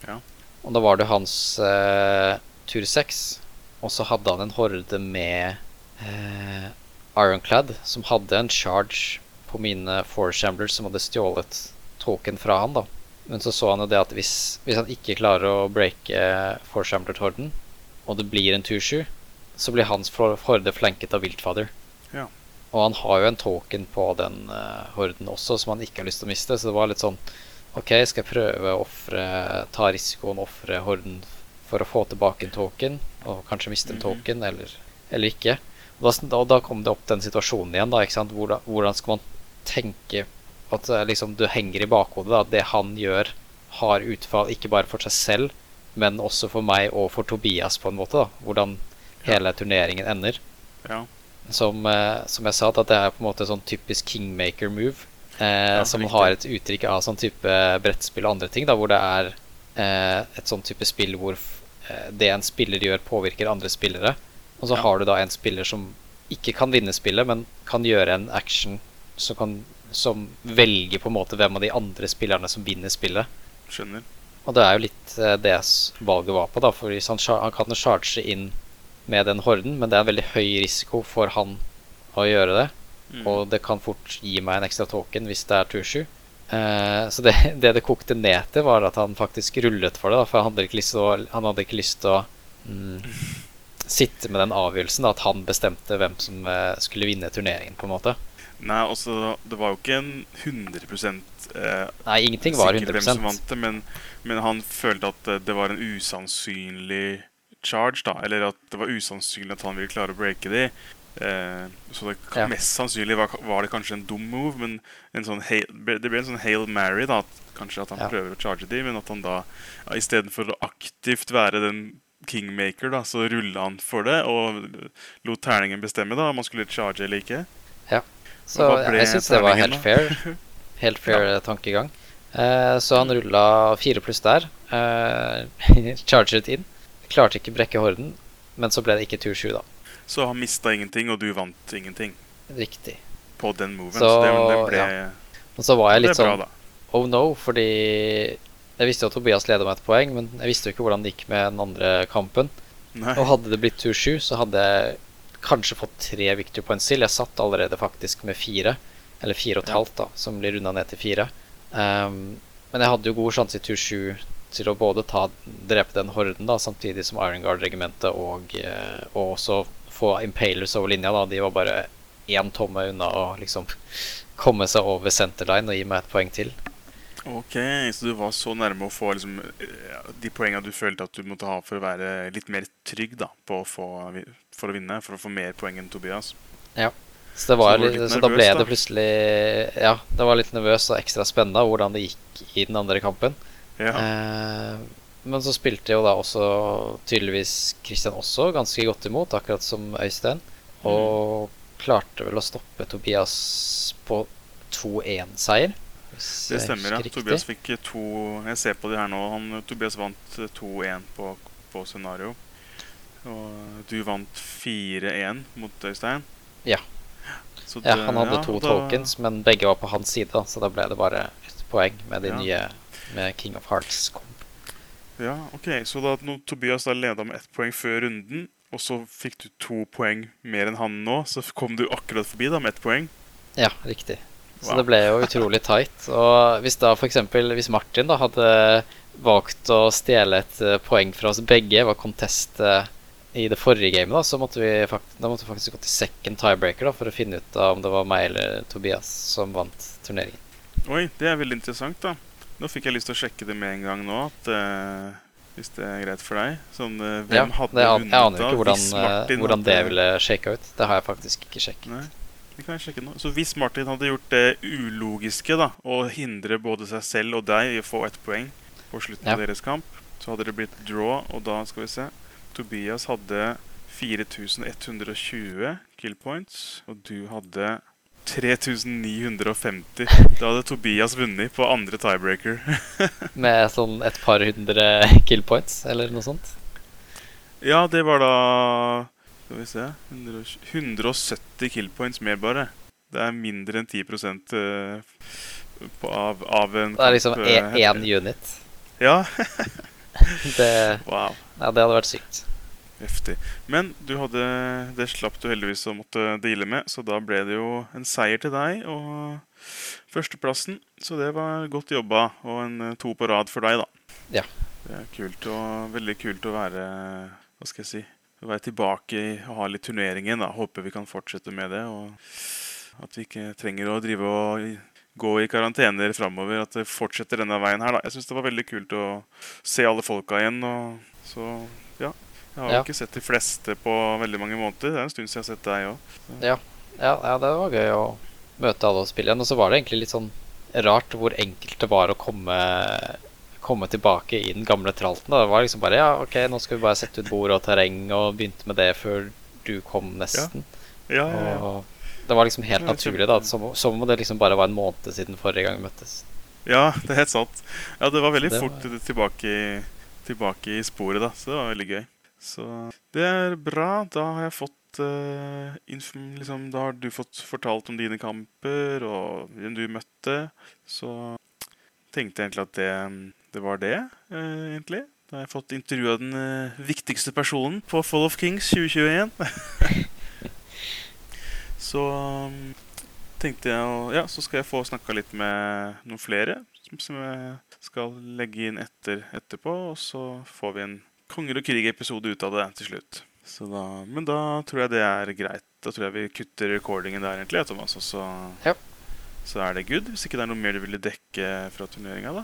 Ja. Og da var det hans tur 6, og så hadde han en horde med Ironclad, som hadde en charge på mine Force Shamblers som hadde stjålet token fra han da. Men så han jo det at hvis han ikke klarer å breake Force Shambler-horden, og det blir en tur 7, så blir hans horde flanket av Wildfather. Ja. Og han har jo en token på den horden også, som han ikke har lyst til å miste, så det var litt sånn, ok, skal jeg prøve å ta risikoen å offre horden for å få tilbake en token, og kanskje miste en token, eller ikke. Og da kom det opp den situasjonen igjen da, ikke sant? Hvordan skal man tenke at liksom, du henger I bakhodet da, at det han gjør har utfall ikke bare for seg selv, men også for meg og for Tobias på en måte da, hvordan hele turneringen ender. Ja. Som jeg sa, at det på en måte sånn typisk Kingmaker-move, som har et uttrykk av sånn type brettspill og andre ting da, hvor det et sånn type spill hvor det en spiller gjør påvirker andre spillere, og så har du da en spiller som ikke kan vinne spillet, men kan gjøre en action som velger på en måte hvem av de andre spillerne som vinner spillet. Skjønner. Og det jo litt det valget var på da, for han kan jo charge inn med den horden, men det en veldig høy risiko for han å gjøre det, og det kan fort gi meg en ekstra token hvis det tur 7. Så det kokte ned til var at han faktisk rullet for det da, for han hadde ikke lyst til å sitte med den avgjørelsen da, at han bestemte hvem som skulle vinne turneringen på en måte. Nei, også, det var jo ikke en 100% Nei, ingenting var 100% hvem som vant det, men han følte at det var en usannsynlig charge da, eller at det var usannsynlig at han ville klare å breake det så det mest sannsynlig var det kanskje en dum move, men det ble en sånn Hail Mary da, kanskje at han prøver å charge det, men at han da, I stedet for å aktivt være den Kingmaker, da, så rulla han for det og lot terningen bestemme da om man skulle charge eller ikke. Ja. Så jeg synes det var helt fair. Helt fair ja. Tankegang. Så han rulla 4+ der. Charget inn. Klarte ikke brekke horden, men så ble det ikke tur 7 da. Så han mistet ingenting, og du vant ingenting. Riktig. På den moven, så det ble... Ja. Og så var jeg litt sånn, oh no, fordi jeg visste jo at Tobias ledet meg et poeng, men jeg visste jo ikke hvordan det gikk med den andre kampen. Nei. Og hadde det blitt tur 7, så hadde jeg kanskje fått 3 victory points til. Jeg satt allerede faktisk med 4, eller 4,5 da, som blir rundet ned til 4. Men jeg hadde jo god sjanse i tur 7 til å både drepe den horden da, samtidig som Iron Guard-regimentet og også få Impalers over linja da. De var bare 1 tomme unna å liksom komme seg over centerline og gi meg et poeng til. Ok, så du var så nærme å få liksom, de poengene du følte at du måtte ha for å være litt mer trygg da, på å få, for å vinne, for å få mer poeng enn Tobias. Ja, så, så da ble det plutselig, ja, det var litt nervøs og ekstra spennende hvordan det gikk i den andre kampen. Ja. Men så spilte jo da også tydeligvis Christian også ganske godt imot, akkurat som Øystein, og klarte vel å stoppe Tobias på 2-1-seier. Det stemmer, ja. Riktig. Tobias fikk 2, jeg ser på det her nå, Tobias vant 2-1 på scenario, og du vant 4-1 mot Øystein. Ja, det, ja han hadde 2 tokens, men begge var på hans side, så da ble det bare et poeng med de nye... med King of Hearts kom. Ja, ok, så da Tobias da ledet med 1 poeng før runden, og så fikk du 2 poeng mer enn han nå, så kom du akkurat forbi da med 1 poeng. Ja, riktig. Wow. Så det ble jo utrolig tight, og hvis da for eksempel, hvis Martin da hadde valgt å stjele et poeng fra oss begge, var contest i det forrige gamet da, så måtte vi faktisk gå til second tiebreaker da, for å finne ut da om det var meg eller Tobias som vant turneringen. Oi, det veldig interessant da. Nå fikk jeg lyst til å sjekke det med en gang nå, at, hvis det greit for deg. Sånn, hvem ja, hadde vunnet da? Jeg aner ikke hvordan det ville sjekke ut. Det har jeg faktisk ikke sjekket. Nei, det kan jeg sjekke nå. Så hvis Martin hadde gjort det ulogiske da, og hindre både seg selv og deg i å få 1 poeng på slutten av deres kamp, så hadde det blitt draw, og da skal vi se. Tobias hadde 4120 kill points, og du hadde... 3950. Da hadde Tobias vunnet på andre tiebreaker. Med sånn et par 100 kill points, eller noe sånt? Ja, det var da... Skal vi se... 170 kill points mer bare. Det mindre enn 10% av en... Det liksom en unit. Ja. Det, wow. Ja, det hadde vært sykt. Heftig. Men du hadde, det slapp du heldigvis å måtte deale med, så da ble det jo en seier til deg og førsteplassen, så det var godt jobba, og en 2 på rad for deg da. Ja. Det kult og veldig kult å være, hva skal jeg si, å være tilbake og ha litt turneringen da, håper vi kan fortsette med det, og at vi ikke trenger å drive og gå i karantener fremover, at det fortsetter denne veien her da. Jeg synes det var veldig kult å se alle folka igjen, og så, ja. Jeg har ikke sett de fleste på veldig mange måneder. Det en stund siden jeg har sett deg også. Ja, det var gøy å møte alle og spille igjen. Og så var det egentlig litt sånn rart hvor enkelt det var å komme tilbake i den gamle tralten. Det var liksom bare, ja, ok, nå skal vi bare sette ut bord og terreng, og begynte med det før du kom nesten. Ja. Og det var liksom helt naturlig da, som om det liksom bare var en måned siden forrige gang vi møttes. Ja, det helt sant. Ja, det var veldig fort tilbake i sporet da, så det var veldig gøy. Så det bra, da har jeg fått liksom, da har du fått fortalt om dine kamper og hvem du møtte, så tenkte jeg egentlig at det var det egentlig. Da har jeg fått intervjuet den viktigste personen på Fall of Kings 2021. Så tenkte jeg, ja, så skal jeg få snakket litt med noen flere som jeg skal legge inn etterpå, og så får vi en Konger og krig-episode ut av det til slutt. Så da, men da tror jeg det greit. Da tror jeg vi kutter recordingen der egentlig, Thomas, og så, så det good. Hvis ikke det noe mer du ville dekke fra turneringen da?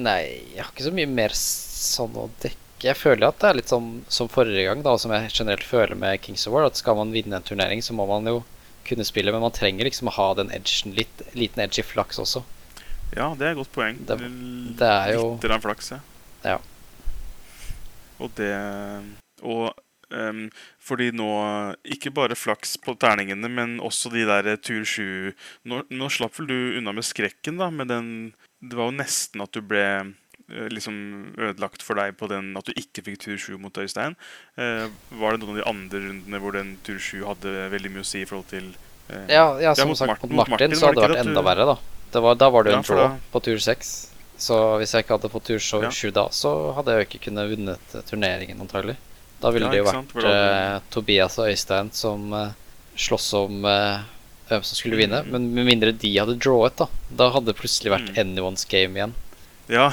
Nei, jeg har ikke så mye mer sånn å dekke. Jeg føler at det litt sånn som forrige gang da, som jeg generelt føler med Kings of War, at skal man vinne en turnering så må man jo kunne spille, men man trenger liksom å ha den edgen, liten edge i flaks også. Ja, det et godt poeng. Det jo... Litt av flaks, ja. Og det fordi nå ikke bare flaks på terningene, men også de der tur 7. Nå slapp vel du unna med skrekken da, men det var jo nesten at du ble liksom ødelagt for deg på den at du ikke fikk tur 7 mot Øystein. Var det noen av de andre rundene hvor den tur 7 hadde veldig mye å si I forhold til ja, som sagt, mot Martin så hadde det vært enda verre da. Da var det en draw på tur 6. Så hvis jeg ikke hadde på tur 7 da, så hadde jeg jo ikke kunnet vunnet turneringen antagelig. Da ville det jo vært Tobias og Øystein som slåss om hvem som skulle vinne. Men med mindre de hadde drawet da, da hadde det plutselig vært anyone's game igjen. Ja,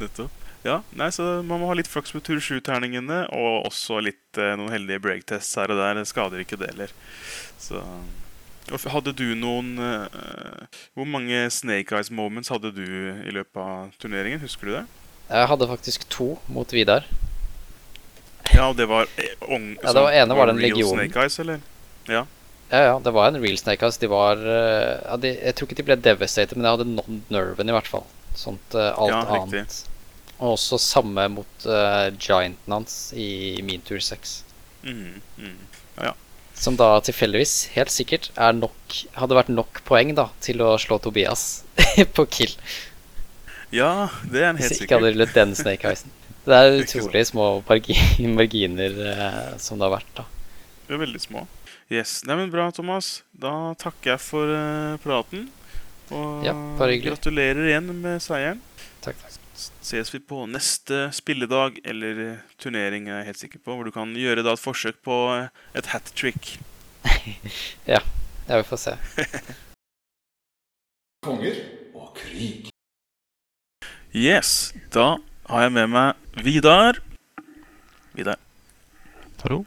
nettopp. Ja, nei, så man må ha litt flaks med tur 7-terningene, og også litt noen heldige breaktests her og der. Det skader ikke deler. Så... Hadde du noen... Hvor mange Snake Eyes moments hadde du I løpet av turneringen? Husker du det? Jeg hadde faktisk 2 mot Vidar. Ja, og det var... det var ene var den legionen. Real Snake Eyes, eller? Ja. Ja, det var en real Snake Eyes. De var... jeg tror ikke de ble devastated, men jeg hadde non-nerven I hvert fall. Sånt alt annet. Og også samme mot Gianten hans I min tur 6. Ja. Som da tilfeldigvis, helt sikkert, hadde vært nok poeng da, til å slå Tobias på kill. Ja, det helt sikkert. Hvis ikke hadde rullet den Snake-heisen. Det utrolig små marginer som det har vært da. Det veldig små. Yes, nei, men bra Thomas. Da takker jeg for praten. Og gratulerer igjen med seieren. Takk. Ses vi på neste spilledag eller turnering jeg helt sikker på hvor du kan gjøre da et forsøk på et hat-trick Ja, jeg vil få se Konger og krig Yes, da har jeg med meg Vidar Hallo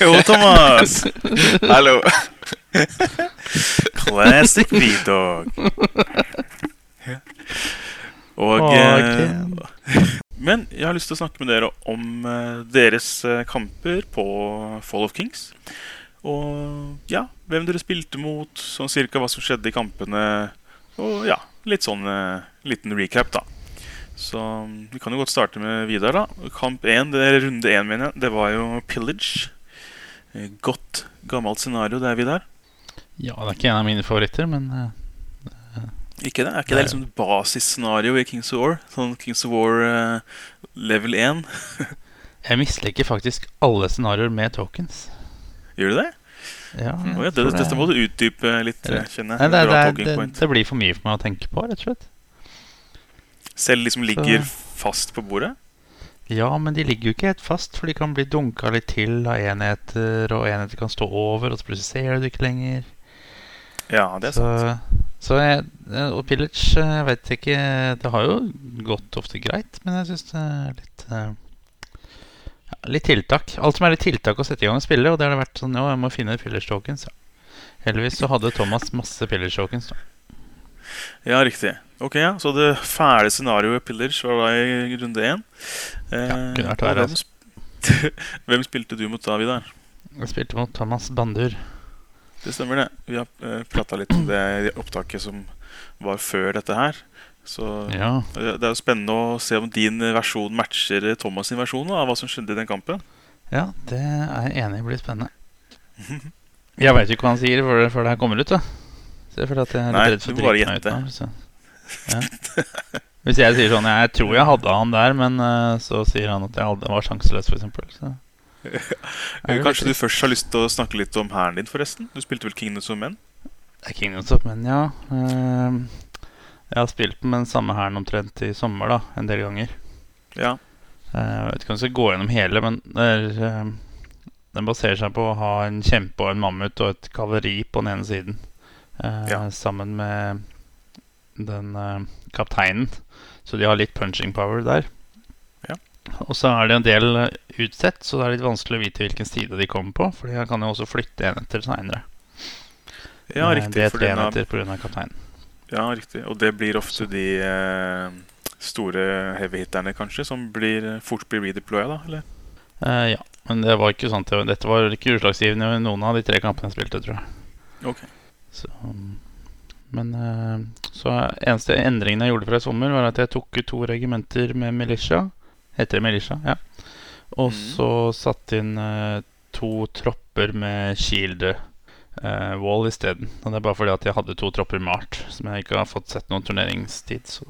Jo, Thomas Hallo Classic Vidog Men jeg har lyst til å snakke med dere om deres kamper på Fall of Kings Og ja, hvem dere spilte mot, sånn cirka hva som skjedde I kampene Og ja, litt sånn liten recap da Så vi kan jo godt starte med Vidar da Kamp 1, det runde 1 mener jeg, det var jo Pillage Godt gammelt scenario der Vidar Ja, det ikke en av mine favoritter, men... Ikke det? Ikke det liksom et basisscenario I Kings of War? Sånn Kings of War level 1? Jeg misliker faktisk alle scenarier med tokens. Gjør du det? Ja. Det må du utdype litt, kjenner jeg. Det blir for mye for meg å tenke på, rett og slett. Selv de som ligger fast på bordet? Ja, men de ligger jo ikke helt fast, for de kan bli dunket litt til av enheter, og enheter kan stå over, og så plutselig ser du ikke lenger. Ja, det sant. Og Pillage, jeg vet ikke, det har jo gått ofte greit, men jeg synes det litt, litt tiltak. Alt som litt tiltak å sette I gang og spille, og det har det vært sånn, ja, jeg må finne Pillage tokens. Ja. Heldigvis så hadde Thomas masse Pillage tokens da. Ja, riktig. Ok, ja, så det ferdige scenarioet Pillage var da I runde 1. Ja, kunne vært her. Hvem spilte du mot da, Vidar? Jeg spilte mot Thomas Bandur. Det stemmer det. Vi har pratet litt om det I opptaket som var før dette her. Så det jo spennende å se om din versjon matcher Thomas' sin versjon av hva som skjedde I den kampen. Ja, det jeg enig I blir spennende. Jeg vet jo ikke hva han sier før det her kommer ut da. Så jeg føler at jeg litt redd for å drikke meg ut nå. Ja. Hvis jeg sier sånn, jeg tror jeg hadde han der, men så sier han at jeg var sjanseløs for eksempel, så... Kanskje du først har lyst til å snakke litt om herren din forresten Du spilte vel Kingdoms of Men? Kingdoms of Men, ja Jeg har spilt med den samme herren omtrent I sommer da En del ganger Jeg vet ikke om jeg skal gå gjennom hele Men den baserer seg på å ha en kjempe og en mammut Og et kavaleri på den ene siden Sammen med den kapteinen Så de har litt punching power der Og så det en del utsett, så det litt vanskelig å vite hvilken side de kommer på, for de kan jo også flytte enheter senere. Ja, riktig. Det tre enheter på grunn av kapteinen. Ja, riktig. Og det blir ofte de store heavy-hitterne, kanskje, som fort blir redeployet, da, eller? Ja, men det var ikke sant. Dette var ikke utslagsgivende I noen av de 3 kampene jeg spilte, tror jeg. Ok. Så eneste endringen jeg gjorde fra I sommer var at jeg tok ut 2 regimenter med Militia, heter det Militia, ja. Och så satt in två tropper med shield wall isteden. Och det är bara för det att jag hade två tropper med art som jag inte har fått sett någon turneringstid så.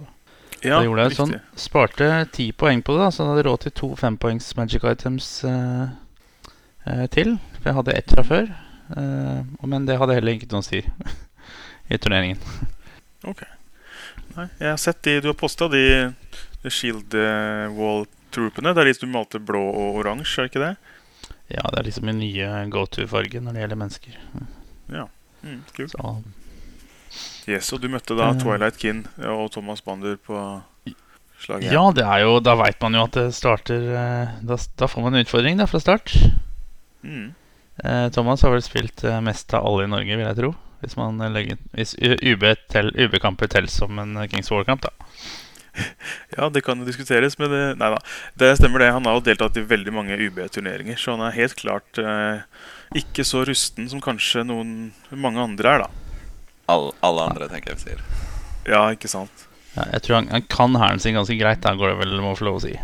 Ja, det gjorde jag sån sparte 10 poäng på det då så hade råd till 2 5 poängs magic items till. För jag hade ett fra før. Men det hade heller inte någon si i turneringen. Okej. Okay. Nej, jag har sett det du har postat de shield wall troopene, der liksom du malte blå og oransje, ikke det? Ja, det liksom en nye go-to-farge når det gjelder mennesker. Ja, kult. Yes, og du møtte da Twilight Kin og Thomas Bander på slaget. Ja, det jo, da vet man jo at det starter, da får man en utfordring da fra start. Thomas har vel spilt mest av alle i Norge, vil jeg tro, hvis man legger, hvis UB-kamper telles som en Kings War-kamp da. Ja, det kan jo diskuteres, men det, nei da, det stemmer det. Han har jo deltatt i veldig mange UB-turneringer, så han helt klart ikke så rusten som kanskje mange andre da. Alle andre, tenker jeg vi sier. Ja, ikke sant? Ja, jeg tror han kan herren sin ganske greit, da går det vel må få lov å si.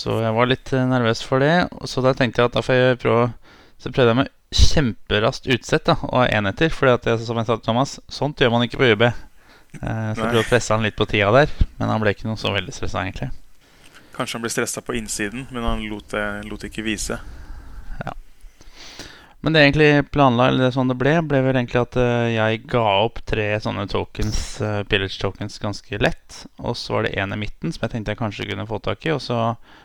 Så jeg var litt nervøs for det, så da tenkte jeg at da får jeg prøve, så prøvde jeg med kjemperast utsett da, og enheter, fordi at jeg, som jeg sa til Thomas, sånt gjør man ikke på UB. Så jeg prøvde å presse han litt på tida der, men han ble ikke noe så veldig stresset egentlig. Kanskje han ble stresset på innsiden, men han lot ikke vise. Ja. Men det egentlig planla, eller det sånn det ble vel egentlig at jeg ga opp 3 sånne tokens, pillage tokens, ganske lett. Og så var det en i midten som jeg tenkte jeg kanskje kunne få tak i, og så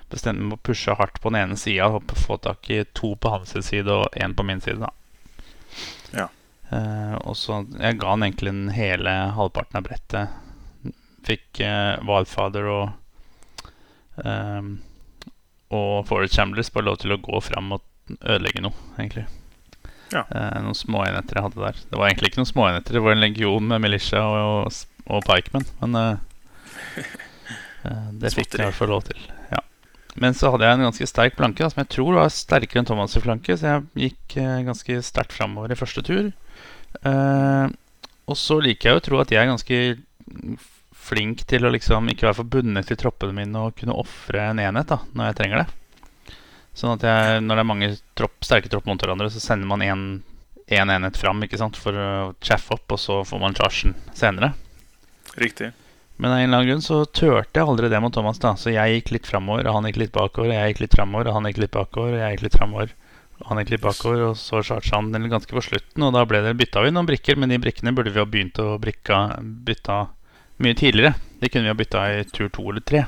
bestemte jeg meg å pushe hardt på den ene siden og få tak i 2 på hans side og 1 på min side da. Ja. Og så jeg ga han egentlig den hele halvparten av brettet. Fikk Wildfather og Force Shambler bare lov til å gå fram og ødelegge noe, egentlig. Ja. Noen små enheter jeg hadde der. Det var egentlig ikke noen små enheter, det var en legion med militia og pikemen, men det fikk jeg i hvert fall lov til. Ja. Men så hadde jeg en ganske sterk flanke da, som jeg tror var sterkere enn Thomas' flanke, så jeg gikk ganske sterkt fremover i første tur. Og så liker jeg jo å tro at jeg ganske flink til å liksom ikke være forbundet til troppene mine og kunne offre en enhet da, når jeg trenger det. Sånn at jeg, når det mange sterke tropp mot hverandre, så sender man en enhet fram, ikke sant, for å chaff opp, og så får man chargen senere. Riktig. Men av en eller annen grunn så tørte jeg aldri det mot Thomas da, så jeg gikk litt fremover, og han gikk litt bakover, og jeg gikk litt fremover, og han gikk litt bakover, og jeg gikk litt fremover, og han gikk litt bakover, og så charget han ganske på slutten, og da ble det byttet vi noen brikker, men de brikkene burde vi ha begynt å bytte mye tidligere. De kunne vi ha byttet i tur 2 eller 3,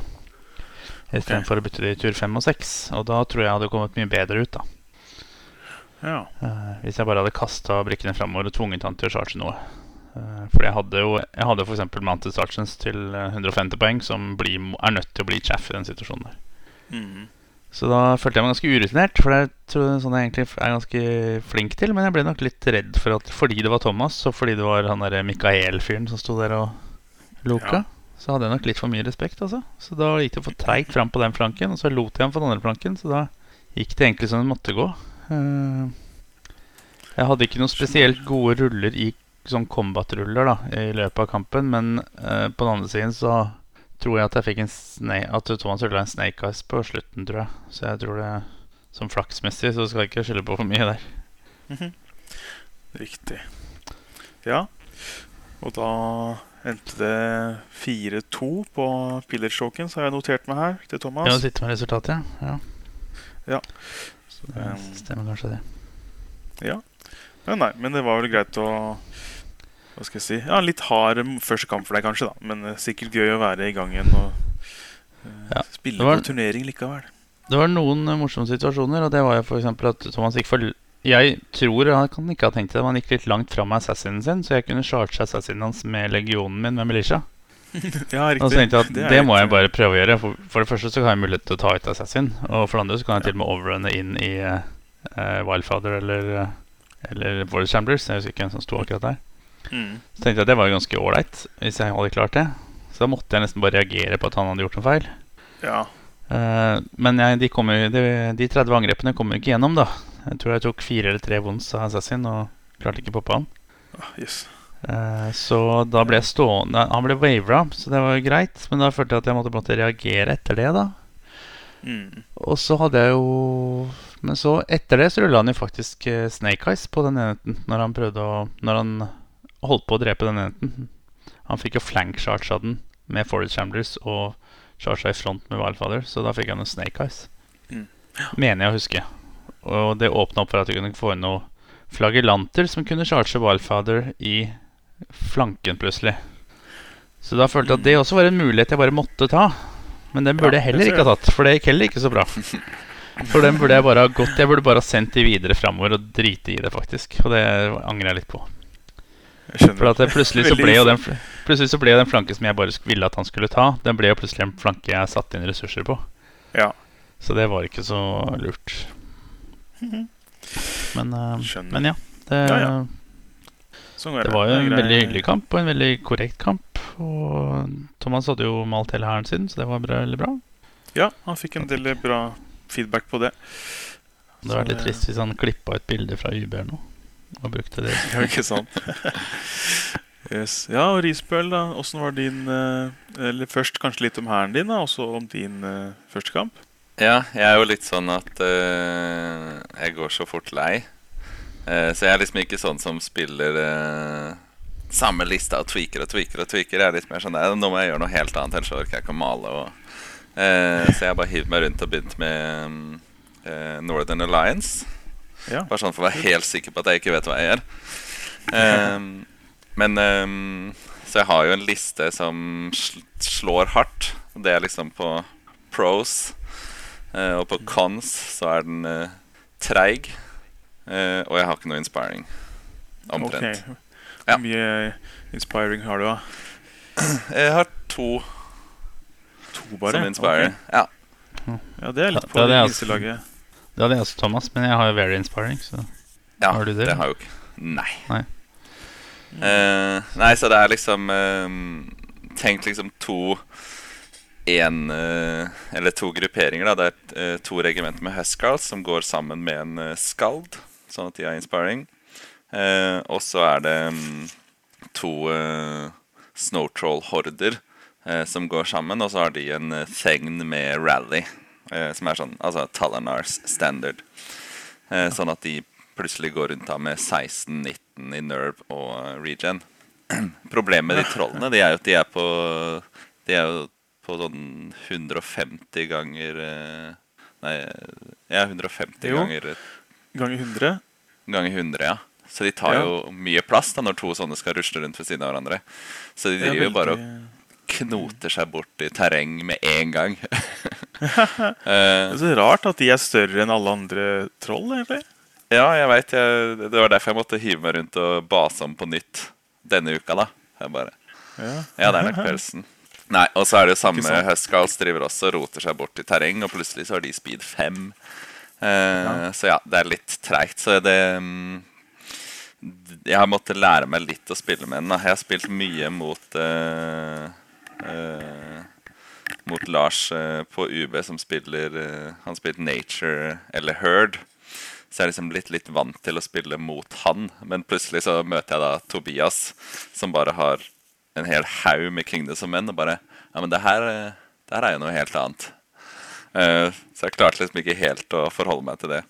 i stedet for å bytte det i tur 5 og 6, og da tror jeg hadde kommet mye bedre ut da. Ja. Hvis jeg bare hadde kastet brikkene fremover og tvunget han til å charge noe. For jeg hadde for eksempel Mantic til 150 poeng som nødt til å bli chaff i den situasjonen der. Så da følte jeg meg ganske urutinert, for det sånn jeg egentlig ganske flink til, men jeg ble nok litt redd for at fordi det var Thomas, og fordi det var han der Mikael-fyren som stod der og loka, så hadde jeg nok litt for mye respekt altså. Så da gikk det for treigt frem på den flanken, og så lot jeg ham på den andre flanken, så da gikk det egentlig som det måtte gå. Jeg hadde ikke noen spesielt gode ruller i som combat-ruller da, i løpet av kampen, men på den andre siden så tror jeg at jeg fikk at Thomas Hølle en snake eyes på slutten, tror jeg. Så jeg tror det, som flaksmessig, så skal jeg ikke skylde på for mye der. Riktig. Ja, og da endte det 4-2 på Pillage-talken, så har jeg notert meg her til Thomas. Ja, du sitter med resultatet, ja. Så det stemmer kanskje det. Ja. Nei, men det var vel greit å hva skal jeg si? Ja, litt hard første kamp for deg kanskje da, men sikkert gøy å være i gangen og spille på turnering likevel. Det var noen morsomme situasjoner, og det var jo for eksempel at Thomas gikk for... Jeg tror, han kan ikke ha tenkt det, han gikk litt langt frem med assassinen sin, så jeg kunne charge assassinen hans med legionen min med militia. Ja, riktig. Og så tenkte jeg at det må jeg bare prøve å gjøre. For det første så kan jeg mulighet til å ta ut assassinen, og for det andre så kan jeg til og med overrunne inn i Wildfather eller Force Shamblers, jeg husker ikke hvem som stod akkurat der. Så tenkte jeg at det var jo ganske ålreit hvis jeg hadde klart det. Så da måtte jeg nesten bare reagere på at han hadde gjort noen feil. Ja. Men de 30 angrepene kom jo ikke gjennom da. Jeg tror jeg tok 4 eller 3 bonds av Assassin og klarte ikke å poppe han. Så da ble jeg stående. Han ble wavera, så det var jo greit. Men da følte jeg at jeg måtte reagere etter det da. Og så hadde jeg jo Men så etter det så rullet han jo faktisk Snake Eyes på den enheten Når han holdt på å drepe den enheten. Han fikk jo flank charge av den med Forest Shamblers og charge i front med Wildfather. Så da fikk han en Snake Eyes, mener jeg å huske. Og det åpnet opp for at du kunne få inn noen flagellanter som kunne charge Wildfather i flanken plutselig. Så da følte jeg at det også var en mulighet jeg bare måtte ta. Men den burde jeg heller ikke ha tatt, for det gikk heller ikke så bra. For den burde jeg bare ha gått. Jeg burde bare ha sendt de videre fremover og drite i det faktisk. Og det angrer jeg litt på. For at plutselig så ble jo den flanken som jeg bare ville at han skulle ta, den ble jo plutselig en flanke jeg satt inn ressurser på. Ja. Så det var ikke så lurt. Men ja, det var jo en veldig hyggelig kamp og en veldig korrekt kamp. Og Thomas hadde jo malt hele herren sin, så det var veldig bra. Ja, han fikk en del bra feedback på det. Det var litt trist hvis han klippet et bilde fra YB nå og brukte det. Ja, ikke sant. Yes. Ja, og Risbøl da, hvordan var din eller først kanskje litt om herren din da, og så om din første kamp? Ja, jeg er jo litt sånn at jeg går så fort lei. Så jeg er liksom ikke sånn som spiller samme lista og tweaker. Jeg er litt mer sånn, nå må jeg gjøre noe helt annet, ellers orker jeg ikke å male. Så jeg bare hiver meg rundt og begynte med Northern Alliance. Ja. Bare sånn for å være helt sikker på at jeg ikke vet hva jeg gjør. Så jeg har jo en liste som slår hardt. Det er liksom på pros. Og på cons så er den treig, og jeg har ikke noe inspiring, omtrent. Hvor mye inspiring har du da? Jeg har 2. 2 bare? Som inspiring, ja, det er litt på det iselaget. Det hadde jeg også, Thomas, men jeg har jo very inspiring, så ja, har du det? Ja, det har jo ikke. Nei. Nei, så det er liksom, tenk liksom 2... eller 2 grupperinger da. Det er 2 regimenter med Huscarls som går sammen med en skald, sånn at de har inspiring. Og så er det 2 snowtroll-horder som går sammen, og så har de en thegn med rally, som er sånn, altså Talanars standard. Sånn at de plutselig går rundt da med 16-19 i nerve og regen. Problemet med de trollene, de er jo at de er på sånn 150 ganger... Nei, ja, 150 ganger... Ganger 100? Ganger 100, ja. Så de tar jo mye plass da, når 2 sånne skal rusle rundt ved siden av hverandre. Så de driver jo bare og knoter seg bort i terreng med en gang. Det er så rart at de er større enn alle andre troll, egentlig. Ja, jeg vet. Det var derfor jeg måtte hive meg rundt og base om på nytt denne uka, da. Jeg bare... Ja, det er nok pelsen. Nei, og så er det jo samme Huscarls driver også og roter seg bort i terreng, og plutselig så har de speed 5. Så ja, det er litt tregt. Så det... Jeg har måttet lære meg litt å spille med den. Jeg har spilt mye mot Lars på UB som spiller... Han spiller Nature eller Herd. Så jeg er liksom litt vant til å spille mot han. Men plutselig så møter jeg da Tobias, som bare har... en hel haug med Kingdoms of Men, og bare, ja, men det her er jo noe helt annet. Så jeg klarte liksom ikke helt å forholde meg til det.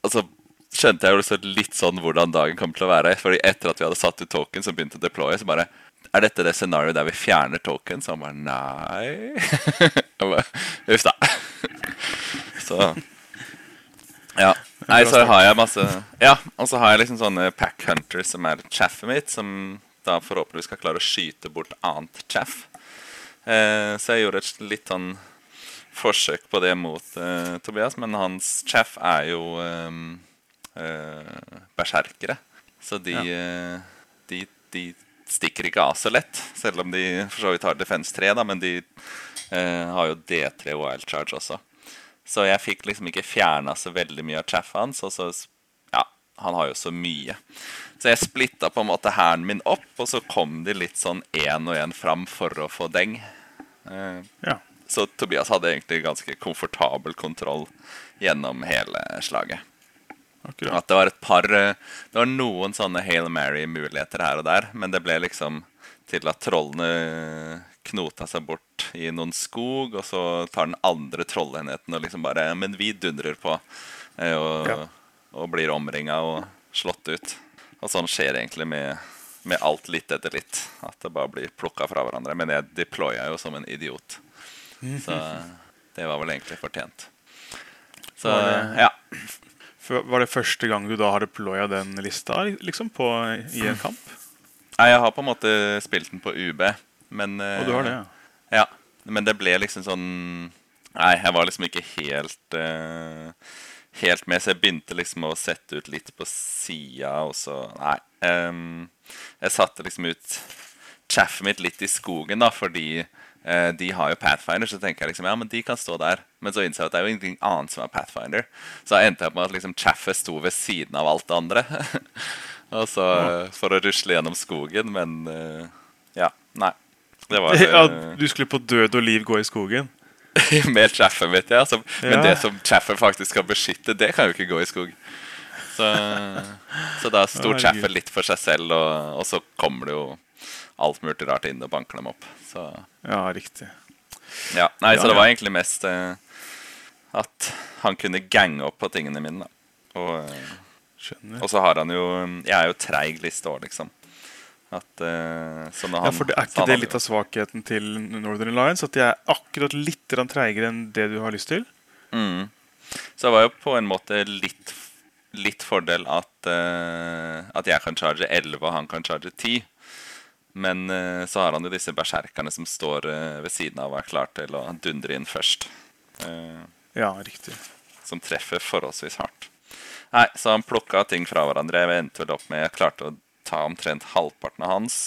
Og så skjønte jeg jo liksom litt sånn hvordan dagen kom til å være, fordi etter at vi hadde satt ut token, så begynte å deploye, så bare, er dette det scenarioet der vi fjerner token? Så han bare, nei. Uff da. Så, ja. Nei, så har jeg masse... Ja, og så har jeg liksom sånne Pack Hunters som er chaffet mitt, som da forhåpentlig skal klare å skyte bort annet chaff. Så jeg gjorde et litt sånn forsøk på det mot Tobias, men hans chaff er jo berserkere. Så de stikker ikke av så lett, selv om de for så vidt har Defense 3 da, men de har jo D3 Wild Charge også. Så jeg fikk liksom ikke fjernet så veldig mye av chaffet hans, og så, ja, han har jo så mye. Så jeg splittet på en måte herren min opp, og så kom de litt sånn en og en fram for å få deng. Så Tobias hadde egentlig ganske komfortabel kontroll gjennom hele slaget. Akkurat. At det var det var noen sånne Hail Mary-muligheter her og der, men det ble liksom til at trollene knota seg bort I noen skog, og så tar den andre trollenheten og liksom bare, men vi dundrer på, og, ja. Og blir omringet og slått ut. Og sånn skjer egentlig med alt litt etter litt, at det bare blir plukket fra hverandre. Men jeg deployer jo som en idiot, så det var vel egentlig fortjent. Så ja. Var det første gang du da har deployet den lista liksom på, I en kamp? Nei, jeg har på en måte spilt den på UB, men... Og du har det, ja. Ja, men det ble liksom sånn... Nei, jeg var liksom ikke helt med, så jeg begynte liksom å sette ut litt på siden, og så... Nei, jeg satte liksom ut chaffet mitt litt I skogen da, fordi... de har jo Pathfinder, så tenker jeg liksom, ja, men de kan stå der. Men så innser jeg at det jo ingenting annet som Pathfinder. Så jeg endte opp med at liksom chaffet sto ved siden av alt det andre. Og så for å rusle gjennom skogen, men ja, nei. Det var, ja, du skulle på død og liv gå I skogen? Med chaffet mitt, ja. Så, men det som chaffet faktisk skal beskytte, det kan jo ikke gå I skog. Så da stod chaffet litt for seg selv, og så kommer det jo alt mulig rart inn og banker dem opp. Så. Ja, riktig. Ja, nei, så det var egentlig mest at han kunne gange opp på tingene mine, da. Og så har han jo... Jeg jo treig liste år, liksom. At, så når han, ja, for det ikke det litt av svakheten til Northern Alliance, at de akkurat litt treigere enn det du har lyst til? Mm. Så det var jo på en måte litt fordel at jeg kan charge 11, og han kan charge 10. Men så har han jo disse berserkerne som står ved siden av og klar til å dundre inn først. Ja, riktig. Som treffer forholdsvis hardt. Nei, så han plukket ting fra hverandre. Jeg endte vel opp med, jeg klarte å ta omtrent halvparten av hans,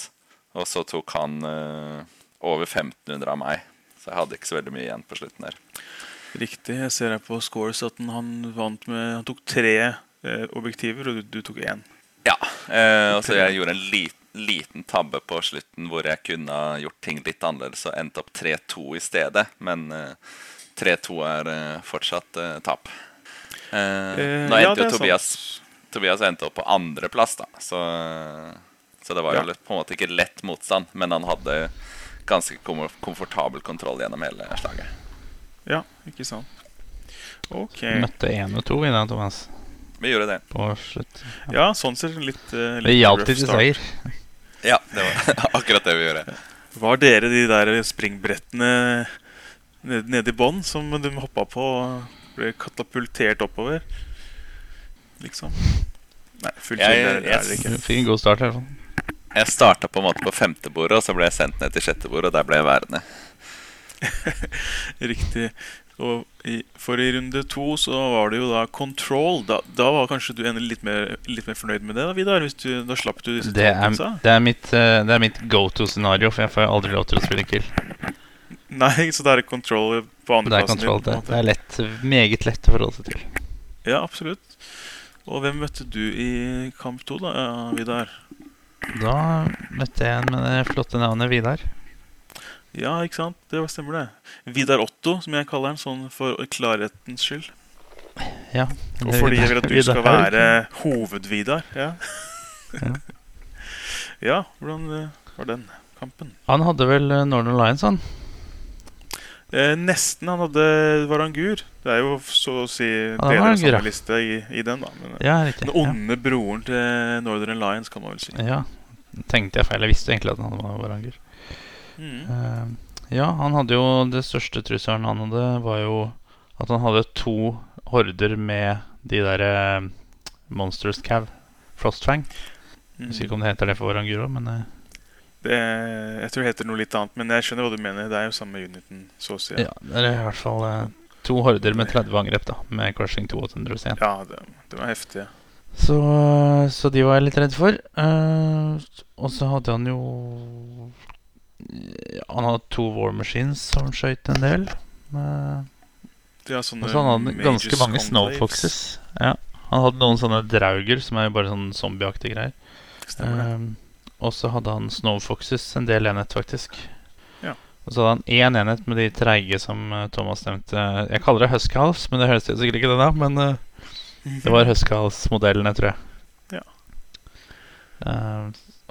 og så tok han over 1500 av meg. Så jeg hadde ikke så veldig mye igjen på slutten der. Riktig, jeg ser her på scores at han vant med, han tok 3 objektiver, og du tok 1. Ja, og så jeg gjorde en liten tabbe på slutten hvor jeg kunne ha gjort ting litt annerledes og endt opp 3-2 I stedet, men 3-2 fortsatt tap. Nå endte jo Tobias endte opp på andre plass da, så det var jo på en måte ikke lett motstand, men han hadde ganske komfortabel kontroll gjennom hele slaget. Ja, ikke sant. Ok. Møtte 1-2 I den, Thomas. Vi gjorde det. På slutt. Ja, sånn ser det litt det hjalp til seier. Ja, det var akkurat det vi gjorde. Var dere de der springbrettene nede I bånd som de hoppet på og ble katapultert oppover? Liksom. Nei, fullt siden det ikke. Du fikk en god start I hvert fall. Jeg startet på en måte på 5. bordet, og så ble jeg sendt ned til 6. bordet, og der ble jeg værende. Riktig. Og for I runde 2 så var det jo da Control. Da var kanskje du endelig litt mer fornøyd med det da, Vidar, hvis da slapp du disse topene. Det mitt go-to-scenario, for jeg får aldri lov til å spille kill. Nei, så det Control på andre plassen din. Det lett, meget lett å forholde seg til. Ja, absolutt. Og hvem møtte du I kamp 2 da, Vidar? Da møtte jeg en med det flotte navnet Vidar. Ja, ikke sant? Det stemmer det. Vidar Otto, som jeg kaller han, sånn for klarhetens skyld. Ja. Og fordi jeg vil at du skal være hovedvidar. Ja. Ja, hvordan var den kampen? Han hadde vel Northern Alliance, han? Nesten, han hadde Varangur. Det jo så å si dere samme liste I den da. Men, ja, riktig. Den onde broren til Northern Alliance, kan man vel si. Ja, tenkte jeg feil. Jeg visste egentlig at han hadde Varangur. Ja, han hadde jo det største trusselen han hadde var jo at han hadde 2 horder med de der Monsters Cav Frostfang. Jeg husker ikke om det heter det for Varangur, men jeg tror det heter noe litt annet, men jeg skjønner hva du mener, det jo samme uniten så å si. Ja, det I hvert fall 2 horder med 30 angrep da, med crushing 2801. Ja, det var heftig, ja. Så de var jeg litt redd for. Og så hadde han jo han hadde 2 war machines som skjøyte en del. Ja, sånne og så han hadde ganske mange snowfoxes. Ja, han hadde noen sånne drauger som bare sånn zombieaktige greier. Og så hadde han snowfoxes en del enhet faktisk. Ja. Og så hadde han en enhet med de treige som Thomas nevnte. Jeg kaller det Huscarls, men det høres sikkert ikke det da. Men Det var Huscarls-modellene, tror jeg. Ja.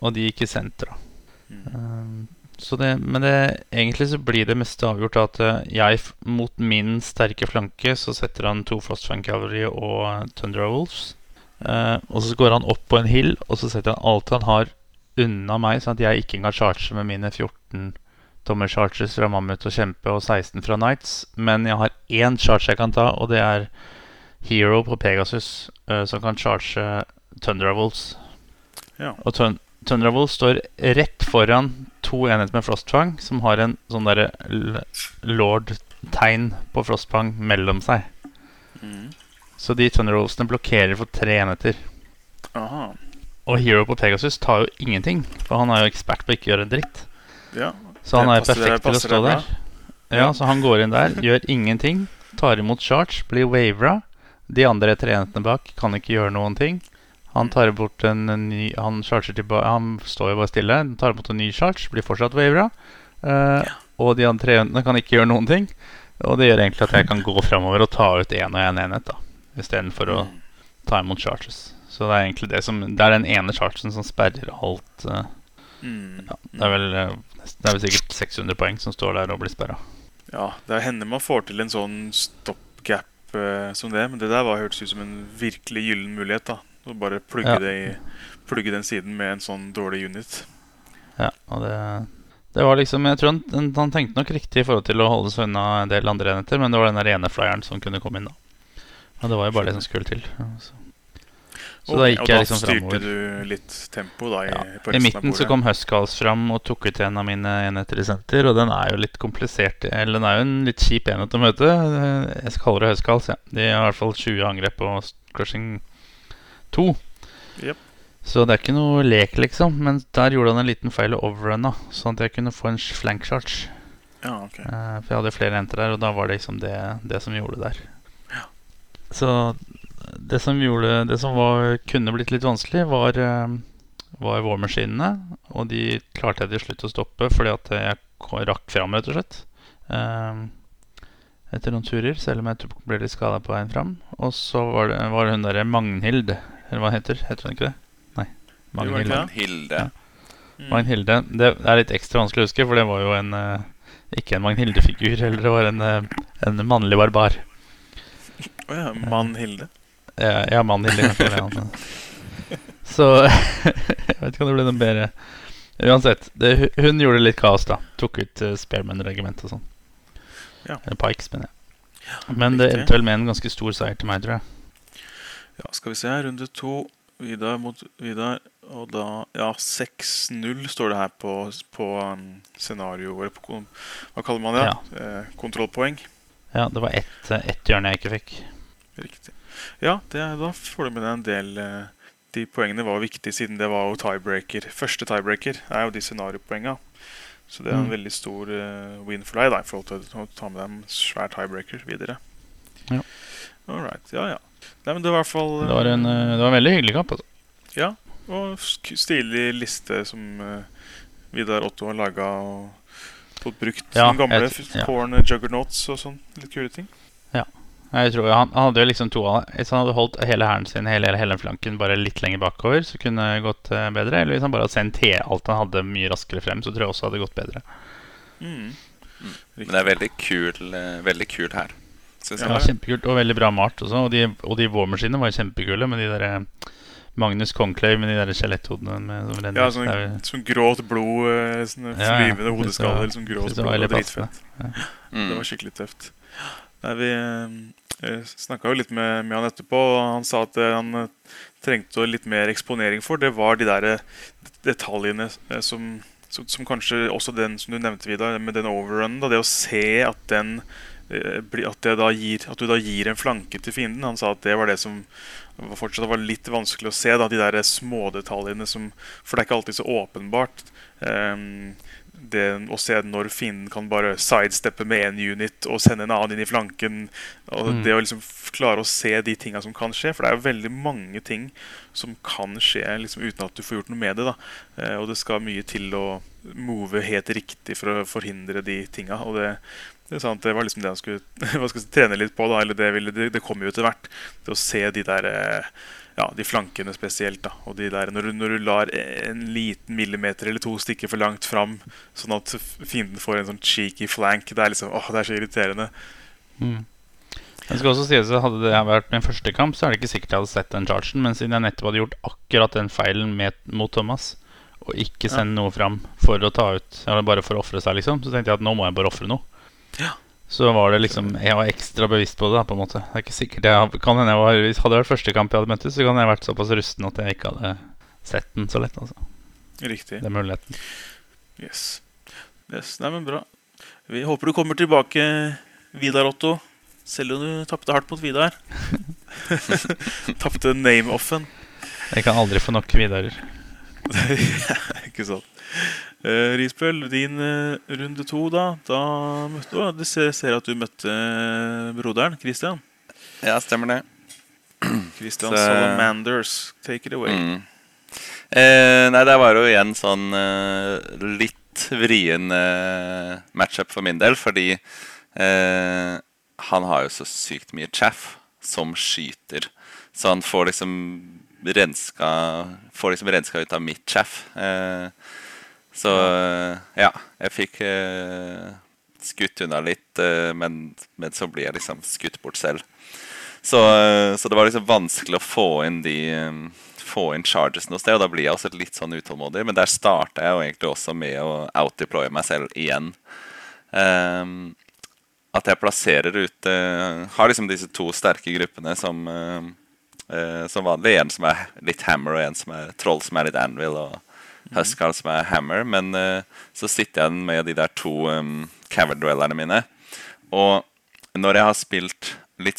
Og de gikk I senter, da. Så det, men det, egentlig så blir det mest avgjort at jeg, mot min sterke flanke, så setter han 2 Frostfang Cavalry og Thunder Wolves. Og så går han opp på en hill, og så setter han alt han har unna meg, sånn at jeg ikke kan charge med mine 14 tommer charges fra Mammut og Kjempe og 16 fra Knights. Men jeg har 1 charge jeg kan ta, og det Hero på Pegasus, som kan charge Thunder Wolves. Ja. Og Thunder Wolves står rett foran 2 enheter med Frostfang, som har en sånn der Lord-tegn på Frostfang mellom seg. Mm. Så de Thunder Wolvesene blokkerer for 3 enheter. Aha. Og Hero på Pegasus tar jo ingenting, for han jo ekspert på ikke å gjøre en dritt. Ja. Så han perfekt til å stå der. Ja, så han går inn der, gjør ingenting, tar imot charge, blir wavera. De andre 3 enhetene bak kan ikke gjøre noen ting. Han tar bort en ny... Han står jo bare stille. Han tar bort en ny charge, blir fortsatt wavera. Og de andre 3 enhetene kan ikke gjøre noen ting. Og det gjør egentlig at jeg kan gå fremover og ta ut 1 og 1 enhet, da. I stedet for å ta imot charges. Så det egentlig det som... Det den ene chargen som sperrer alt. Ja, det vel sikkert 600 poeng som står der og blir sperret. Ja, det hender man får til en sånn stoppgap som det, men det der var hørtes ut som en virkelig gyllen mulighet da, å bare plugge den siden med en sånn dårlig unit. Ja, og det var liksom, jeg tror han tenkte nok riktig I forhold til å holde seg unna en del andre enheter, men det var den der ene flyeren som kunne komme inn da. Og det var jo bare det som skulle til. Så da gikk jeg liksom fremover. Og da styrte du litt tempo da på resten av bordet? I midten så kom Huscarls fram og tok ut en av mine enheter I senter, og den jo litt komplisert, eller den jo en litt kjip enhet å møte. Jeg kaller det Huscarls, ja. De har I hvert fall 20 angrep på Crushing 2. Yep. Så det ikke noe lek liksom, men der gjorde han en liten feil å overrunne, sånn at jeg kunne få en flank charge. Ja, ok. For jeg hadde flere enheter der, og da var det liksom det som gjorde det der. Ja. Så... Det som kunne blitt litt vanskelig var warmaskinene, og de klarte jeg til slutt å stoppe fordi at jeg rakk fram rett og slett etter noen turer, selv om jeg ble litt skadet på veien fram. Og så var hun der Magnhild, eller hva heter hun ikke det? Nei, Magnhilde. Magnhilde, det litt ekstra vanskelig å huske, for det var jo ikke en Magnhilde-figur, eller det var en mannlig barbar. Åja, Magnhilde. Ja, Magnhilde Så jeg vet ikke om det ble noe bedre. Uansett, hun gjorde litt kaos da. Tok ut Spearman-regiment og sånn. Ja. Pikes, mener jeg. Ja, men det endte vel med en ganske stor seier til meg, tror jeg. Ja, skal vi se her. Runde 2. Vidar mot Vidar. Og da, ja, 6-0 står det her på scenario. Eller på, hva kaller man det? Ja. Kontrollpoeng. Ja, det var ett hjørne jeg ikke fikk. Riktig. Ja, da får du med deg en del. De poengene var viktige, siden det var jo tiebreaker. Første tiebreaker jo de scenariopoengene. Så det en veldig stor win for deg da, i forhold til å ta med deg en svær tiebreaker videre. Ja. Alright, ja. Nei, men det var i hvert fall... det var en veldig hyggelig kamp, altså. Ja, og stilig liste som Vidar Otto har laget og... fått brukt den gamle Korn Juggernauts og sånn, litt kule ting. Ja, jeg tror han hadde jo liksom to av det. Hvis han hadde holdt hele herren sin, hele flanken bare litt lenger bakover, så kunne det gått bedre. Eller hvis han bare hadde sendt alt han hadde mye raskere frem, så tror jeg også hadde gått bedre. Men det veldig kul her. Ja, det var kjempekult og veldig bra malt også. Og de vårmaskinene var kjempekule, men de der... Magnus Conclave med de der skjeletthodene med Ja, sånn grått blod flyvende hodeskaller som grått blod og dritfett. Det var skikkelig tøft. Vi snakket jo litt med han etterpå, og han sa at han trengte litt mer eksponering for. Det var de der detaljene som kanskje også den som du nevnte, Vidar, med den overrunnen, det å se at den at du da gir en flanke til fienden. Han sa at det var det som fortsatt var litt vanskelig å se da, de der små detaljene som, for det ikke alltid så åpenbart det å se når fienden kan bare sidesteppe med en unit og sende en annen inn I flanken, og det å liksom klare å se de tingene som kan skje, for det jo veldig mange ting som kan skje liksom, uten at du får gjort noe med det da, og det skal mye til å move helt riktig for å forhindre de tinga. Og det er sant, det var liksom det han skulle trene litt på da, eller det kom jo til hvert til å se de der, ja, de flankene spesielt da, og de der, når du lar en liten millimeter eller to stikke for langt fram, sånn at fienden får en sånn cheeky flank, det er liksom, åh, det er så irriterende. Jeg skal også si at hadde det vært min første kamp, så er det ikke sikkert jeg hadde sett den chargen, men siden jeg nettopp hadde gjort akkurat den feilen mot Thomas, og ikke sende noe fram for å ta ut, eller bare for å offre seg liksom, så tenkte jeg at nå må jeg bare offre noe. Ja. Så var det liksom, jeg var ekstra bevisst på det da, på en måte. Det er ikke sikkert, hvis hadde det vært første kamp jeg hadde møttes, så kan jeg vært såpass rusten at jeg ikke hadde sett den så lett, altså. Riktig. Det er muligheten. Yes, nei, men bra. Vi håper du kommer tilbake, Vidar Otto. Selv om du tappte hardt mot Vidar. Tappte name-offen. Jeg kan aldri få nok Vidarer. Ikke sant. Risbøl, din runde 2 da. Da møtte du, du ser at du møtte broderen, Christian. Ja, stemmer det. Christian Salamanders, take it away. Nei, det var jo igjen sånn litt vrien match-up for min del, fordi... han har jo så sykt mye chaff som skyter, så han får liksom renska ut av mitt chaff. Så ja, jeg fikk skutt unna litt, men så ble jeg liksom skutt bort selv. Så det var liksom vanskelig å få inn charges noe sted, og da blir jeg også litt sånn utålmodig, men der startet jeg jo egentlig også med å outdeploye meg selv igjen. At jeg plasserer ut, har liksom disse to sterke gruppene som vanlig. En som er litt hammer, og en som er troll som er litt anvil, og Huscarl som er hammer. Men så sitter jeg med de der to cavern dwellerne mine. Og når jeg har spilt litt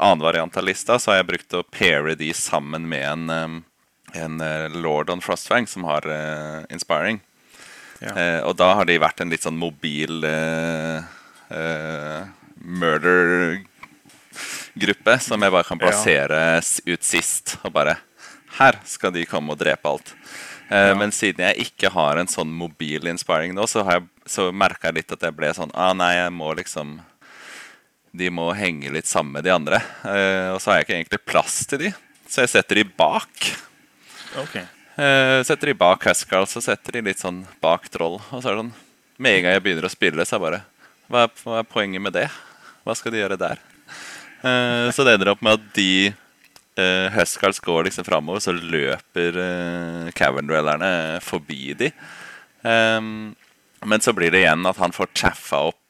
annen variant av lista, så har jeg brukt å paire de sammen med en Lord on Frostfang som har inspiring. Ja. Og da har de vært en litt sånn mobil... murder-gruppe som jeg bare kan plassere ut sist og bare, her skal de komme og drepe alt. Men siden jeg ikke har en sånn mobil inspiring nå, så merket jeg litt at jeg ble sånn, jeg må liksom, de må henge litt sammen med de andre. Og så har jeg ikke egentlig plass til de, så jeg setter de bak. Setter de bak Huscarls, så setter de litt sånn bak troll, og så er det sånn, med en gang jeg begynner å spille, så er bare hva er poenget med det? Hva skal de gjøre der? Så det ender opp med at de Huscarls går liksom fremover, så løper Cavern Dwellerne forbi de. Men så blir det igjen at han får chaffa opp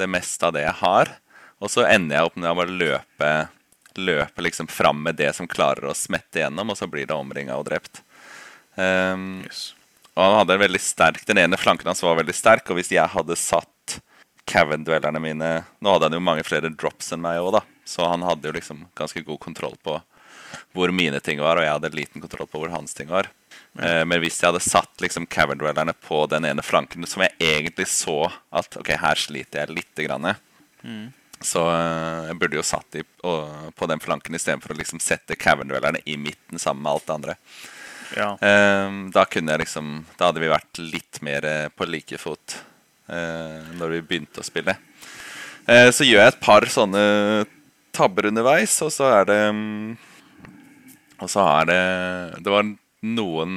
det meste av det jeg har, og så ender jeg opp med å bare løpe liksom fram med det som klarer å smette gjennom, og så blir det omringet og drept. Og han hadde en veldig sterk, den ene flanken hans var veldig sterk, og hvis jeg hadde satt Cavern-dwellerne mine, nå hadde han jo mange flere drops enn meg også da, så han hadde jo liksom ganske god kontroll på hvor mine ting var, og jeg hadde liten kontroll på hvor hans ting var. Men hvis jeg hadde satt liksom Cavern-dwellerne på den ene flanken, som jeg egentlig så at, her sliter jeg litt grann, så jeg burde jo satt dem på den flanken i stedet for å liksom sette Cavern-dwellerne i midten sammen med alt det andre. Ja. Da hadde vi vært litt mer på like fot når vi begynte å spille. Så gjør jeg et par sånne tabber underveis, og så er det det var noen,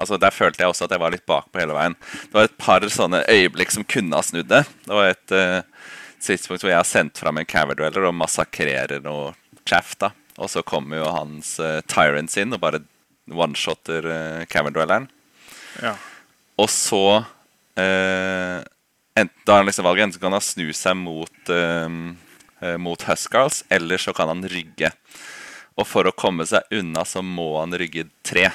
altså der følte jeg også at jeg var litt bak på hele veien. Det var et par sånne øyeblikk som kunne ha snudd det. Det var et tidspunkt hvor jeg har sendt frem en cavern-dweller og massakrerer noe chaff da, og så kommer jo hans tyrants inn og bare one-shotter cavern-dwelleren. Ja. Og så da har han liksom valget, enten kan han snu seg mot Huscarls, eller så kan han rygge. Og for å komme seg unna så må han rygge 3.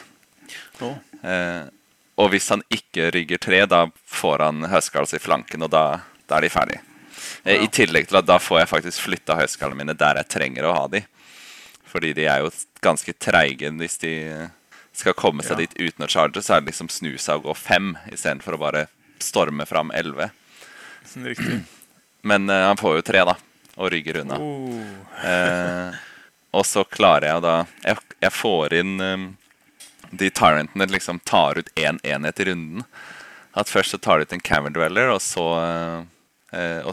Og hvis han ikke rygger 3, da får han Huscarls i flanken, og da er de ferdige. I tillegg til at da får jeg faktisk flyttet Huscarlene mine der jeg trenger å ha de. Fordi de er jo ganske treige hvis de skal komme seg dit uten å charge, så er det liksom snu seg og gå 5 i stedet for å bare storme fram 11. Men han får jo 3 da, og rygger unna. Og så klarer jeg da, jeg får inn de tyrantene liksom tar ut en enhet i runden, At først så tar du ut en Cavern Dweller, og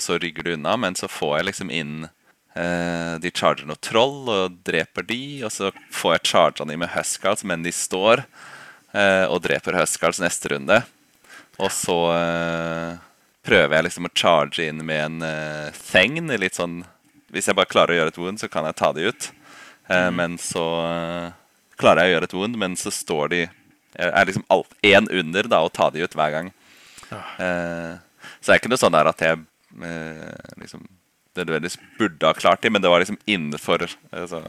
så rygger du unna, men så får jeg liksom inn de charger noen troll og dreper de, og så får jeg charger de med Huscarls, men de står og dreper Huscarls neste runde. Og så prøver jeg liksom å charge inn med en thegn, litt sånn, hvis jeg bare klarer å gjøre et wound, så kan jeg ta de ut. Men så klarer jeg å gjøre et wound, men så står de, liksom alt, en under da, og tar de ut hver gang. Så det ikke noe sånn der at jeg liksom nødvendigvis burde ha klart det, men det var liksom innenfor, altså,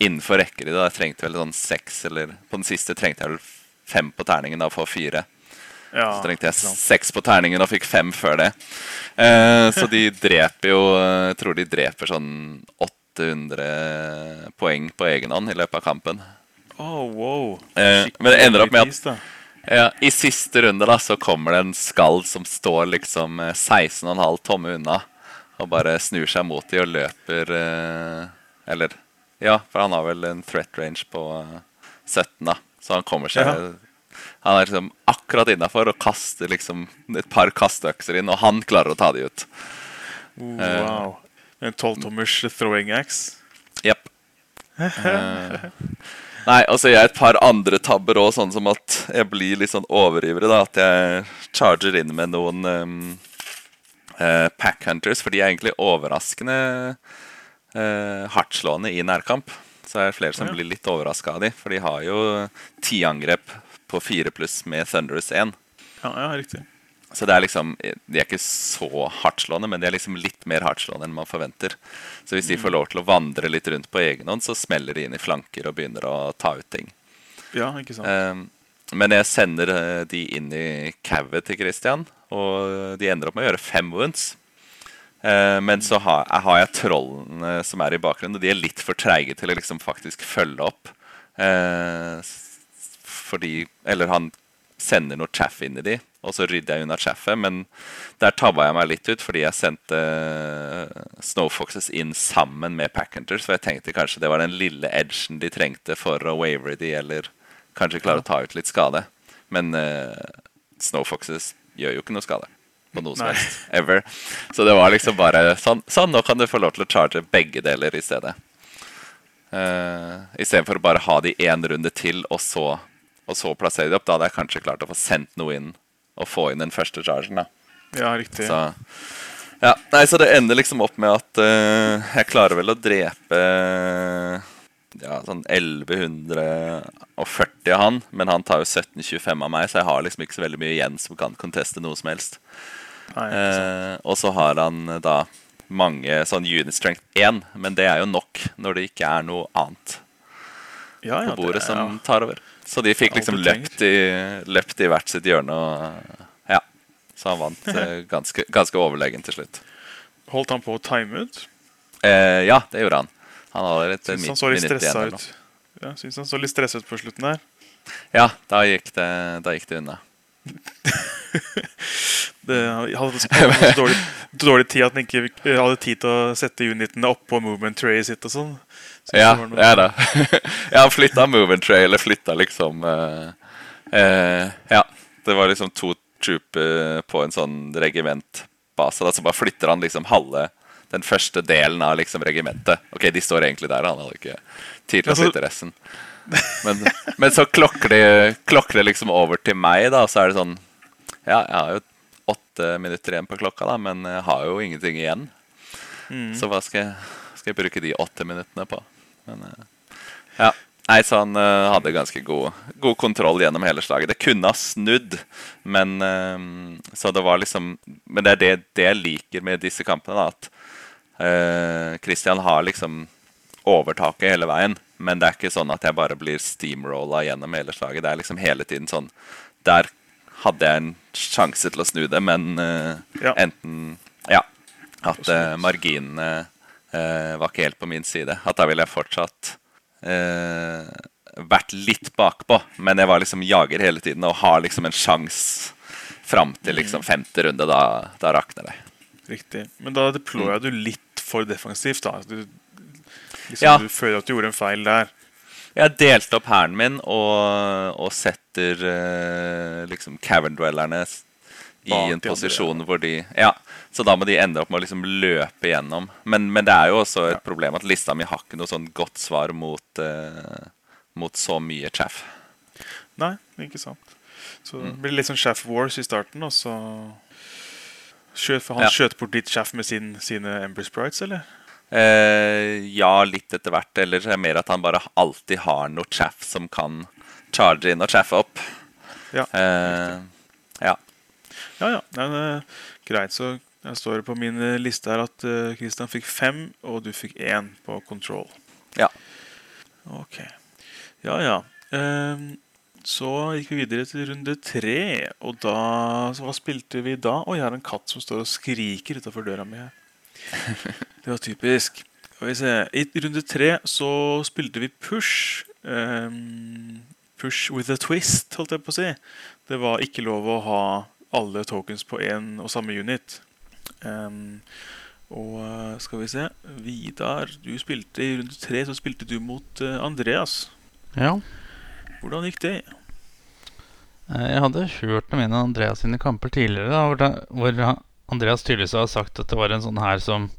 innenfor rekker i det. Jeg trengte vel sånn 6, eller på den siste trengte jeg vel 5 på terningen da, for 4. Ja, så trengte jeg 6 på terningen og fikk 5 før det. Så de dreper jo, jeg tror de dreper sånn 800 poeng på egen hånd I løpet av kampen. Wow. Men det ender opp med at ja, I siste runde da, så kommer det en skald som står liksom 16,5 tomme unna, og bare snur seg mot de og løper, eller, ja, for han har vel en threat range på 17 da, så han kommer seg, han liksom akkurat innenfor og kaster liksom et par kastøkser inn, og han klarer å ta de ut. Wow, en 12-tommers throwing axe. Jep. Nei, altså jeg et par andre tabber også, sånn som at jeg blir litt sånn overivrig da, at jeg charger inn med noen Pack Hunters, for de egentlig overraskende hardslående I nærkamp. Så det flere som blir litt overrasket av de, for de har jo 10 angrep på 4+ med Thunderous 1. Ja, riktig. Så det liksom, de ikke så hardslående, men de liksom litt mer hardslående enn man forventer. Så hvis de får lov til å vandre litt rundt på egen hånd, så smeller de inn I flanker og begynner å ta ut ting. Ja, ikke sant. Men jeg sender de inn I cavet til Christian, og de ender opp med å gjøre 5 wounds. Men så har jeg trollene som I bakgrunnen, og de litt for treige til å liksom faktisk følge opp. Fordi, eller han sender noe chaff inn I de, og så rydde jeg unna chaffet, men der tabba jeg meg litt ut, fordi jeg sendte Snowfoxes inn sammen med Pack Hunters, for jeg tenkte kanskje det var den lille edgen de trengte for å wavere de, eller kanskje klare å ta ut litt skade. Men Snowfoxes gjør jo ikke noe skade på noe som helst, ever. Så det var liksom bare sånn, nå kan du få lov til å charge begge deler I stedet. I stedet for å bare ha de en runde til, og så plassere de opp, da hadde jeg kanskje klart å få sendt noe inn og få inn den første chargen da. Ja, riktig. Så, ja. Nei, så det ender liksom opp med at jeg klarer vel å drepe sånn 1140 av han, men han tar jo 1725 av meg, så jeg har liksom ikke så veldig mye igjen som kan conteste noe som helst. Nei, og så har han da mange sånn unit strength 1, men det jo nok når det ikke noe annet på bordet som tar over. Så de fikk liksom løpt I hvert sitt hjørne, og, ja, så han vant ganske overlegen til slutt. Holdt han på å time ut? Ja, det gjorde han. Han hadde litt minutt igjen. Synes han så litt stresset ut på slutten der? Ja, da gikk det unna. Han hadde så dårlig tid at han ikke hadde tid til å sette unitene opp på movement tray sitt og sånn. Ja da. Ja, han flyttet movement tray, eller flyttet liksom ja, det var liksom 2 trooper på en sånn regimentbase da, så bare flytter han liksom halve den første delen av liksom regimentet. Ok, de står egentlig der, han hadde ikke tid til å flytte resten. Men så klokker det liksom over til meg da, og så det sånn, ja, jeg har jo 8 minutter igjen på klokka da, men jeg har jo ingenting igjen. Så hva skal jeg bruke de 8 minuttene på? Men, ja. Nei, så han hadde ganske god kontroll gjennom hele slaget. Det kunne ha snudd, men så det var liksom, men det det jeg liker med disse kampene da, at Christian har liksom overtaket hele veien, men det ikke sånn at jeg bare blir steamrolla gjennom hele slaget. Det liksom hele tiden sånn, der hadde jeg en sjanse til å snu det, men enten, ja, at marginene var ikke helt på min side. At da ville jeg fortsatt vært litt bakpå, men jeg var liksom jager hele tiden og har liksom en sjanse frem til liksom 5. runde, da rakner det. Riktig. Men da deployer du litt for defensivt da. Du føler at du gjorde en feil der. Jeg har delt opp herren min og setter liksom Cavern Dwellerne i en position hvor de, ja, så da må de ende opp med å liksom løpe igjennom. Men det jo også et problem at lista mi har ikke noe sånn godt svar mot så mye chaff. Nei, ikke sant. Så det blir litt sånn chaff wars I starten, og så skjøt bort litt chaff med sine Ember Sprites, eller? Ja, litt etter hvert. Eller så det mer at han bare alltid har noe chaff som kan charge inn og chaffe opp. Ja, ja. Ja, men greit, så jeg står det på min liste her at Kristian fikk 5, og du fikk 1 på Control. Ja. Ok. Ja. Så gikk vi videre til runde 3, og da, så hva spilte vi da? Jeg har en katt som står og skriker utenfor døra mi her. Det var typisk. I runde 3 så spilte vi Push. Push with a twist, holdt jeg på å si. Det var ikke lov å ha alle tokens på en og samme unit. Og skal vi se, Vidar, du spilte I runde 3, så spilte du mot Andreas. Ja. Hvordan gikk det? Jeg hadde hørt om en av Andreas sine kamper tidligere, da, hvor Andreas tydeligvis har sagt at det var en sånn her som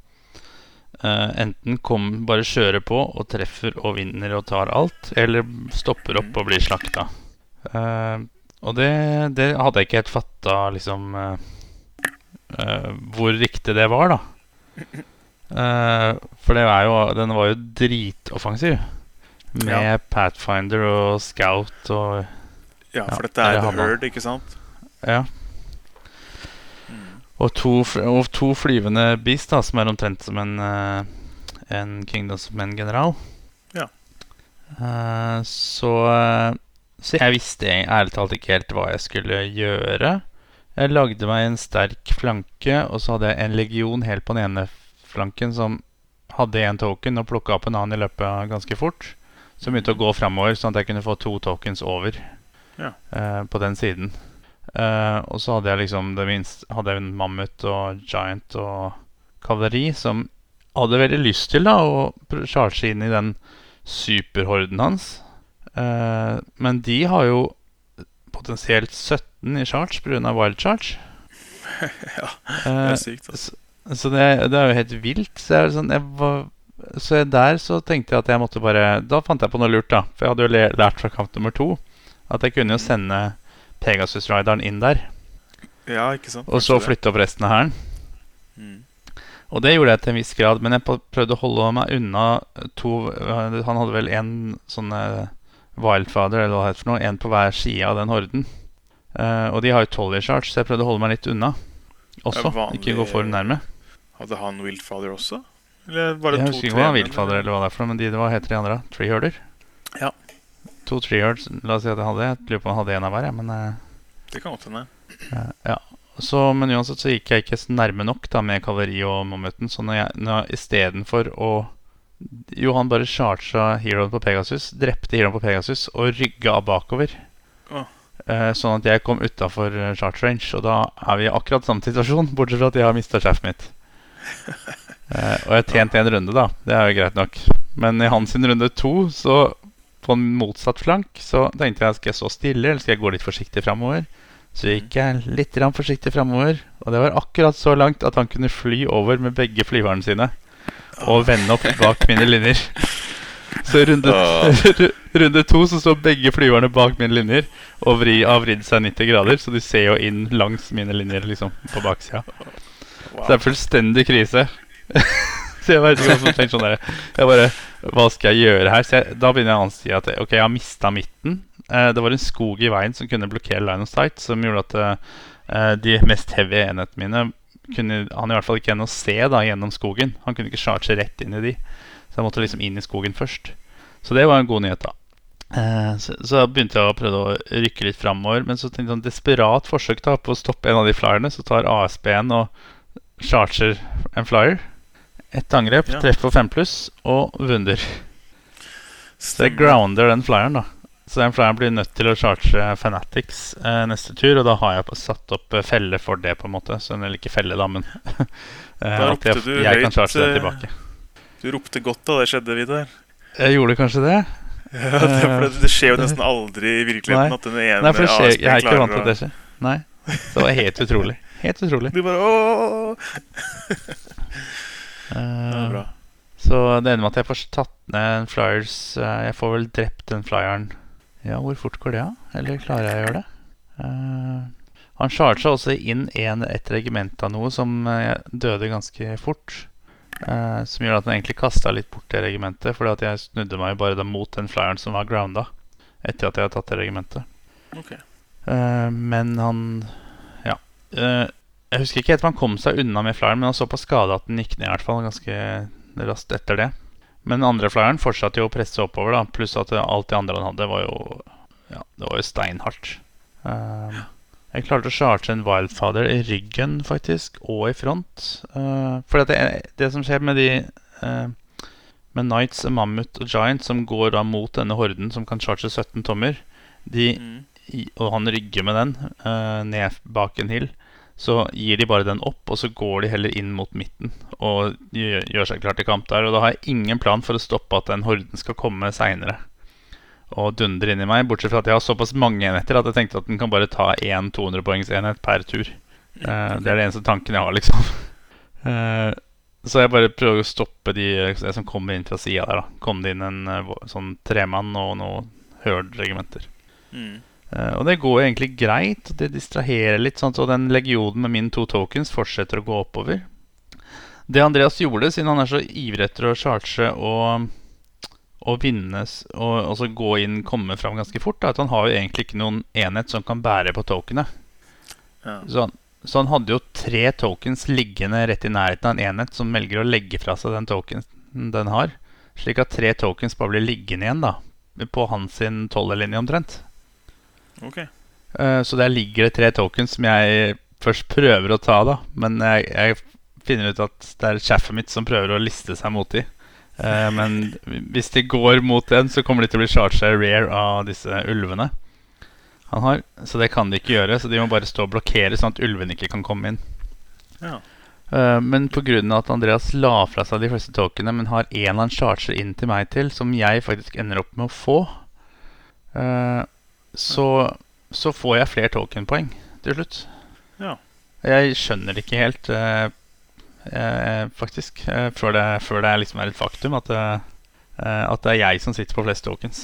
enten bare kjører på og treffer og vinner og tar alt, eller stopper opp og blir slakta. Og det hadde jeg ikke helt fattet liksom, hvor riktig det var da. For den var jo dritoffensiv med Pathfinder og Scout og, ja, for dette The Herd, ikke sant? Ja. Og to flyvende beast da, som omtrent som en Kingdoms of Men general. Ja. Så jeg visste ærlig talt ikke helt hva jeg skulle gjøre. Jeg lagde meg en sterk flanke, og så hadde jeg en legion helt på den ene flanken som hadde en token og plukket opp en annen I løpet ganske fort. Så begynte å gå fremover, sånn at jeg kunne få 2 tokens over på den siden. Og så hadde jeg liksom det minst, hadde jeg en mammut og giant og kavalleri som hadde veldig lyst til da, å charge inn I den superhorden hans. Men de har jo potensielt 17 I charge på grunn av wild charge. Ja, det sykt. Så det jo helt vilt. Så tenkte jeg at jeg måtte bare... Da fant jeg på noe lurt da, for jeg hadde jo lært fra kamp nummer 2 at jeg kunne jo sende Pegasus-rideren inn der. Ja, ikke sant. Og så flytte opp resten av herren. Og det gjorde jeg til en viss grad, men jeg prøvde å holde meg unna 2... Han hadde vel 1 sånne... Wildfather, eller hva det heter for noe, 1 på hver side av den horden. Og de har jo 12 I charge, så jeg prøvde å holde meg litt unna også, ikke gå for nærme. Hadde han Wildfather også? Eller var det 2-3? Jeg husker ikke hva Wildfather eller hva det for noe, men hva heter de andre? Tree Herder? Ja. 2 Tree Herders, la oss si at jeg lurer på om han hadde 1 av hver, men... Det kan godt hende. Ja, så, men uansett så gikk jeg ikke nærme nok da med kavalleri og mammuten, så når jeg I stedet for å... Johan bare charget heroen på Pegasus, drepte heroen på Pegasus og rygget bakover. Sånn at jeg kom utenfor charge range, og da vi I akkurat samme situasjon, bortsett fra at jeg har mistet sjefen mitt. Og jeg tjente 1 runde da, det jo greit nok. Men I hans runde 2, så på en motsatt flank, så tenkte jeg, skal jeg stå stille, eller skal jeg gå litt forsiktig fremover? Så gikk jeg litt forsiktig fremover, og det var akkurat så langt at han kunne fly over med begge flyverne sine. Og vende opp bak mine linjer. Så runde 2 så står begge flyverne bak mine linjer og avvridd seg 90 grader, så de ser jo inn langs mine linjer liksom på baksida. Så det fullstendig krise. Så jeg vet ikke hva som tenkte sånn der. Jeg bare, hva skal jeg gjøre her? Så da begynner jeg å si at ok, jeg har mistet midten. Det var en skog I veien som kunne blokkere line of sight, som gjorde at de mest heavy enhetene mine kunne, han I hvert fall ikke enda se da gjennom skogen. Han kunne ikke charge rett inn I de, så jeg måtte liksom inn I skogen først. Så det var en god nyhet da. Så begynte jeg å prøve å rykke litt fremover, men så tenkte jeg en desperat forsøk da på å stoppe en av de flyerne, så tar ASB-en og charger en flyer. Et angrep, treffer på 5+, og vunder. Så jeg grounder den flyeren da. Så den flyeren blir nødt til å charge Fanatics neste tur, og da har jeg satt opp felle for det på en måte, så den ikke felle da, men jeg kan charge det tilbake. Du ropte godt da, det skjedde videre. Jeg gjorde kanskje det. Ja, det skjer jo nesten aldri I virkeligheten at den ene ASB klarer. Nei, for jeg har ikke vant til det skjer. Nei, Det var helt utrolig. Helt utrolig. Du bare det var bra. Så det ender med at jeg får tatt ned en flyers. Jeg får vel drept den flyeren. Ja, hvor fort går det, da? Eller klarer jeg å gjøre det? Han charget også inn et regiment av noe som døde ganske fort. Som gjør at han egentlig kastet litt bort det regimentet, fordi at jeg snudde meg bare da mot den flyeren som var grounda etter at jeg hadde tatt det regimentet. Okay. Men han... Ja. Jeg husker ikke helt om han kom seg unna med flyeren, men han så på skade at den gikk ned i hvert fall ganske raskt etter det. Men den andre flyeren fortsatte jo å presse oppover, da, pluss at alt det andre han hadde var jo... Ja, det var jo steinhardt. Ja. Jeg klarte å charge en Wildfather i ryggen, faktisk, og i front. For det som skjer med de med Knights, Mammoth og Giant, som går da mot denne horden som kan charge 17 tommer, og han rygger med den ned bak en hill, så gir de bare den opp, og så går de heller inn mot midten og gjør seg klart til kamp der. Og da har jeg ingen plan for å stoppe at den horden skal komme senere og dundre inn i meg, bortsett fra at jeg har såpass mange enheter at jeg tenkte at den kan bare ta en 200-poengsenhet per tur. Det er det eneste tanken jeg har, liksom. Så jeg bare prøver å stoppe de som kommer inn fra siden der, da. Kom det inn en sånn tremann og noen hørdregimenter. Og det går egentlig greit, det distraherer litt, sånn, så den legionen med mine 2 tokens fortsetter å gå oppover. Det Andreas gjorde, siden han er så ivrig etter å charge og vinnes, og så gå inn, komme fram ganske fort, da, at han har jo egentlig ikke noen enhet som kan bære på tokenene. Ja. Så han hadde jo 3 tokens liggende rett i nærheten av en enhet som velger å legge fra seg den tokenen den har, slik at 3 tokens bare blir liggende igjen, da, på hans sin 12-linje omtrent. Ok. Så der ligger det 3 tokens som jeg først prøver å ta, da, men jeg finner ut at det er sjefen mitt som prøver å liste seg mot i. Men hvis de går mot den, så kommer de til å bli charget rare av disse ulvene han har. Så det kan de ikke gjøre, så de må bare stå og blokkere sånn at ulvene ikke kan komme inn. Ja. Men på grunn av at Andreas la fra seg de første tokene, men har en han charger inn til meg til, som jeg faktisk ender opp med å få, så får jeg flere tokenpoeng til slutt. Ja. Jeg skjønner det ikke helt faktisk, før det liksom er et faktum at det er jeg som sitter på flest tokens.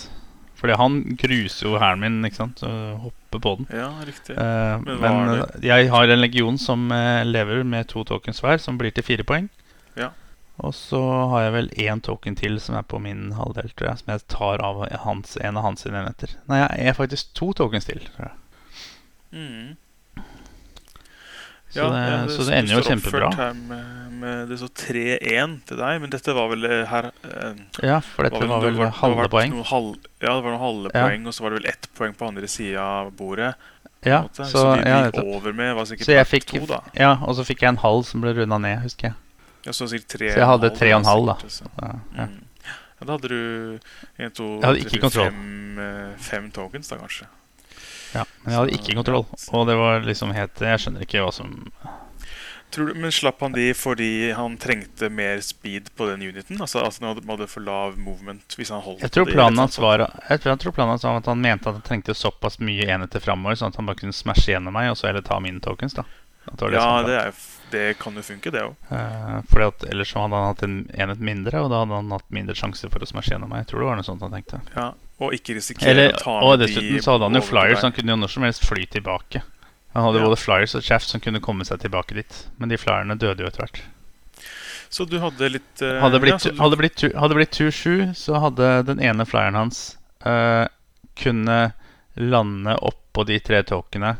Fordi han gruser jo herren min, ikke sant, og hopper på den. Ja, riktig. Men jeg har en legion som lever med 2 tokens hver, som blir til 4 poeng. Ja. Og så har jeg vel 1 token til som er på min halvdel, tror jeg, som jeg tar av en av hans enheter. Nei, jeg er faktisk 2 tokens til, tror jeg. Så, ja, så det ender jo kjempebra. Det så 3-1 til deg, men dette var vel her ja, for dette var vel halve poeng. Ja, det var noen halve poeng, og så var det vel 1 poeng på andre siden av bordet. Ja, så de gikk over med var sikkert 2, da. Ja, og så fikk jeg en halv som ble rundet ned, husker jeg. Ja, så sikkert 3,5. Så jeg hadde 3,5, da. Så, ja. Ja, da hadde du 1, 2, 3, 5 tokens, da, kanskje. Ja, men jeg hadde ikke kontroll, og det var liksom helt... Jeg skjønner ikke hva som... Tror du, men slapp han de fordi han trengte mer speed på den uniten? Altså at han hadde for lav movement hvis han holdt på det? Jeg tror planen hans var at han mente at han trengte såpass mye enheter fremover, sånn at han bare kunne smashe gjennom meg, og så heller ta mine tokens, da. Det kan jo funke, det også. Fordi at ellers så hadde han hatt en enhet mindre, og da hadde han hatt mindre sjanser for å smashe gjennom meg. Jeg tror det var noe sånt han tenkte. Ja. Og ikke risikere å ta med de... Og dessuten så hadde han jo flyers, han kunne jo når som helst fly tilbake. Han hadde både flyers og chaff som kunne komme seg tilbake dit. Men de flyerne døde jo etter hvert. Så du hadde litt... Hadde blitt tur 7, så hadde den ene flyeren hans kunne lande opp på de 3 tokene,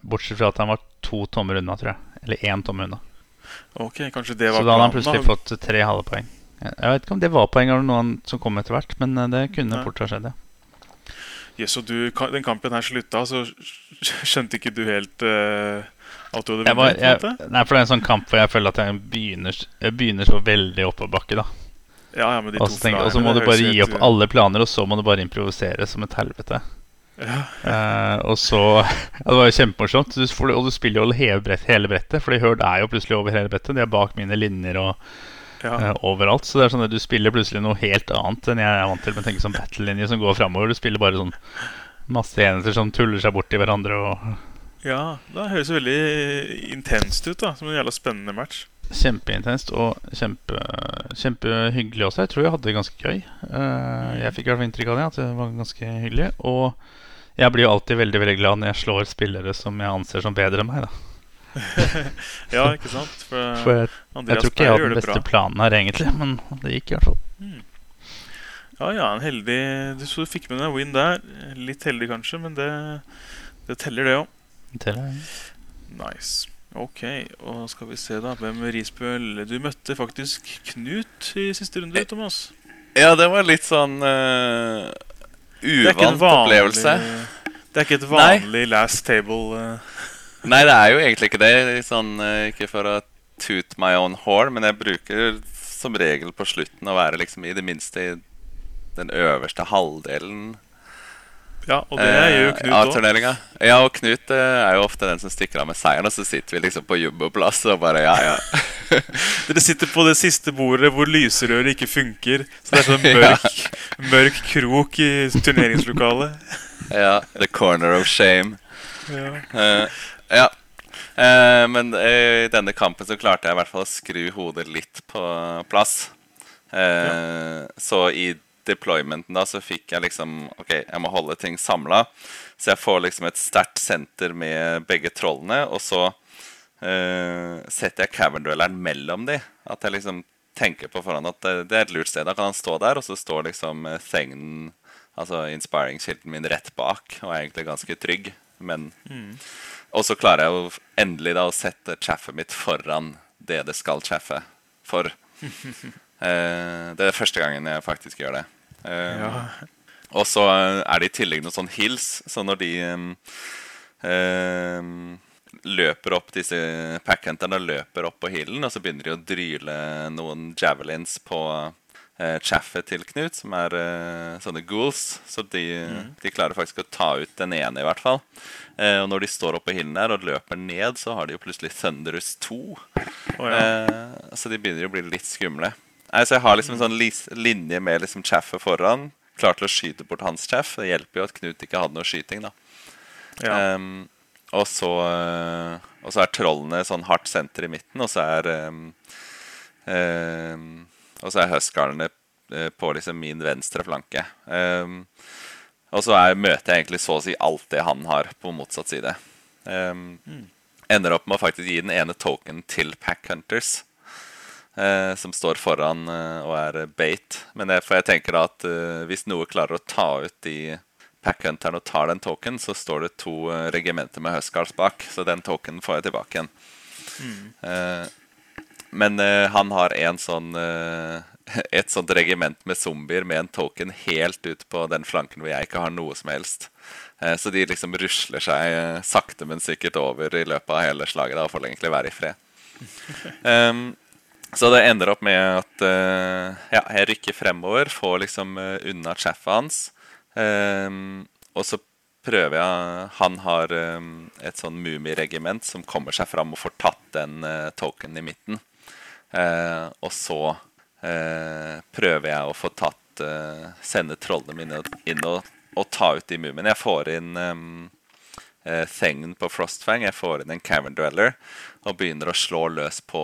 bortsett fra at han var 2 tommer unna, tror jeg. Eller 1 tomme unna. Ok, kanskje det var planen da. Så da hadde han plutselig fått 3 halve poeng. Jeg vet ikke om det var poeng eller noen som kom etter hvert, men det kunne fort ha skjedd, ja. Yes, og den kampen her slutta, så skjønte ikke du helt at du hadde vunnet? Nei, for det er en sånn kamp hvor jeg føler at jeg begynner så veldig oppoverbakke, da. Ja, men de to flyerne... Og så må du bare gi opp alle planer, og så må du bare improvisere som et helvete. Ja. Og så... det var jo kjempemorsomt, og du spiller jo hele brettet, for de hørte er jo plutselig over hele brettet. De er bak mine linjer og... Ja. Overalt, så det er sånn at du spiller plutselig noe helt annet enn jeg er vant til. Men tenker sånn battlelinje som går fremover. Du spiller bare sånn masse enheter som tuller seg bort i hverandre og Ja, det høres veldig intenst ut da, som en jævla spennende match. Kjempeintenst og kjempehyggelig også. Jeg tror jeg hadde det ganske gøy. Jeg fikk i hvert fall inntrykk av det, at det var ganske hyggelig. Og jeg blir jo alltid veldig, veldig glad når jeg slår spillere som jeg anser som bedre enn meg da. Ja, ikke sant? For jeg tror ikke jeg hadde den beste planen her egentlig, men det gikk i hvert fall. Ja, ja, en heldig. Du så du fikk med deg win der. Litt heldig kanskje, men det teller det jo. Det teller, ja. Nice. Ok, og skal vi se da, hvem Risbøl? Du møtte faktisk Knut i siste runde, Thomas. Ja, det var litt sånn uvant opplevelse. Det er ikke et vanlig last table. Nei, det er jo egentlig ikke det. Sånn, ikke for å toot my own horn, men jeg bruker som regel på slutten å være liksom i det minste i den øverste halvdelen. Ja, og det er jo Knut også. Ja, og Knut er jo ofte den som stikker av med seieren, og så sitter vi liksom på jumboplass og bare, ja. Dere sitter på det siste bordet hvor lyserøret ikke funker, så det er sånn mørk krok i turneringslokalet. Ja, the corner of shame. Ja. Men i denne kampen så klarte jeg i hvert fall å skru hodet litt på plass. Så i deploymenten da, så fikk jeg liksom jeg må holde ting samlet, så jeg får liksom et sterkt senter med begge trollene, og så setter jeg cavern-dwelleren mellom de, at jeg liksom tenker på foran at det er et lurt sted, da kan han stå der, og så står liksom thingen, altså inspiring-kilden min rett bak, og er egentlig ganske trygg, men og så klarer jeg jo endelig da å sette chaffet mitt foran det skal chaffe for. Det er første gangen jeg faktisk gjør det. Og så er det i tillegg noen sånn hills, så når de løper opp, disse pack hunterne løper opp på hillen, og så begynner de å dryle noen javelins på chaffet til Knut, som er sånne ghouls, så de klarer faktisk å ta ut den ene i hvert fall. Og når de står oppe på hillen der og løper ned, så har de jo plutselig Thunderous 2. Så de begynner å bli litt skumle. Så jeg har liksom en sånn linje med liksom chaffet foran, klar til å skyte bort hans chaff. Det hjelper jo at Knut ikke hadde noe skyting da. Ja. Og så er trollene sånn hardt senter i midten, og så er huskarlene på liksom min venstre flanke. Og så møter jeg egentlig så å si alt det han har på motsatt side. Ender opp med å faktisk gi den ene token til Pack Hunters, som står foran og er bait. Men for jeg tenker da at hvis noe klarer å ta ut de packhunterne og tar den token, så står det 2 regimenter med Huscarls bak, så den token får jeg tilbake igjen. Men han har et sånt regiment med zombier med en token helt ut på den flanken hvor jeg ikke har noe som helst. Så de liksom rusler seg sakte men sikkert over i løpet av hele slaget da, og får egentlig være i fred. Så det ender opp med at jeg rykker fremover, får liksom unna chaffet hans, og så prøver jeg, han har et sånn mumiregiment som kommer seg fram og får tatt den token i midten, og så prøver jeg å få tatt, sende trollene mine inn og ta ut de mumiene. Jeg får inn Thengen på Frostfang, jeg får inn en Cavern Dweller og begynner å slå løs på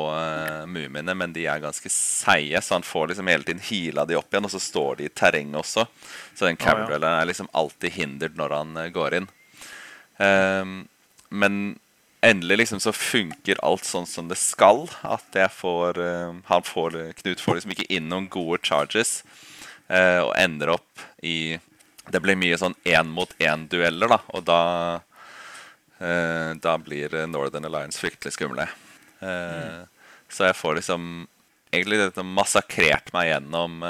mumiene, men de er ganske seie, så han får liksom hele tiden hila de opp igjen, og så står de i terreng også, så den Cavern Dwelleren er liksom alltid hindret når han går inn. Men endelig liksom så funker alt sånn som det skal, at Knut får liksom ikke inn noen gode charges, og ender opp i, det blir mye sånn 1-mot-1-dueller da, og da blir Northern Alliance fryktelig skumle. Så jeg får liksom egentlig dette massakrert meg gjennom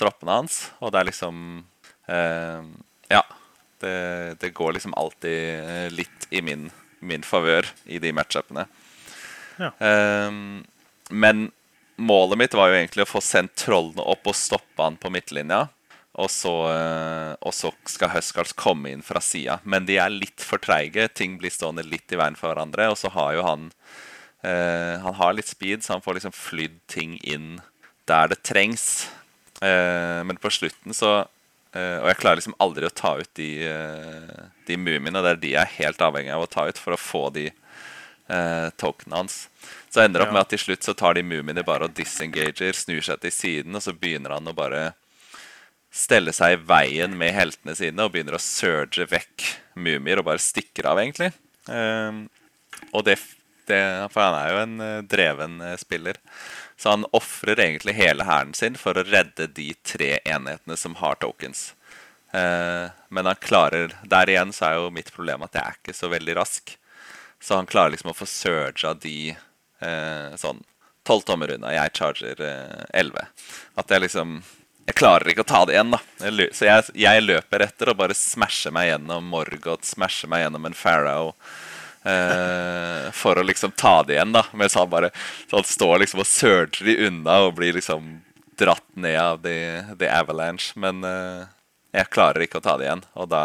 troppene hans, og det er liksom det går liksom alltid litt i min favør i de matchupene. Men målet mitt var jo egentlig å få sendt trollene opp og stoppe han på midtlinja, og så skal Huscarls komme inn fra siden. Men de er litt for treige, ting blir stående litt i veien for hverandre, og så har jo han har litt speed, så han får liksom flydd ting inn der det trengs. Men på slutten så Og jeg klarer liksom aldri å ta ut de mumiene, det de jeg helt avhengig av å ta ut for å få de tokenene hans. Så ender det opp med at til slutt så tar de mumiene bare og disengager, snur seg til siden, og så begynner han å bare stelle seg I veien med heltene sine, og begynner å surge vekk mumier og bare stikker av egentlig. Og det, for han jo en dreven spiller. Så han offrer egentlig hele herren sin for å redde de tre enhetene som har tokens. Men han klarer, der igjen så jo mitt problem at jeg ikke så veldig rask. Så han klarer liksom å få surge av de sånn 12 tommer unna, jeg charger 11. At jeg liksom, jeg klarer ikke å ta det igjen da. Så jeg løper etter og bare smasher meg gjennom Morgoth, smasher meg gjennom en Pharaoh, for å liksom ta det igjen da, mens han bare sånn står liksom og surger de unna og blir liksom dratt ned av the avalanche, men jeg klarer ikke å ta det igjen, og da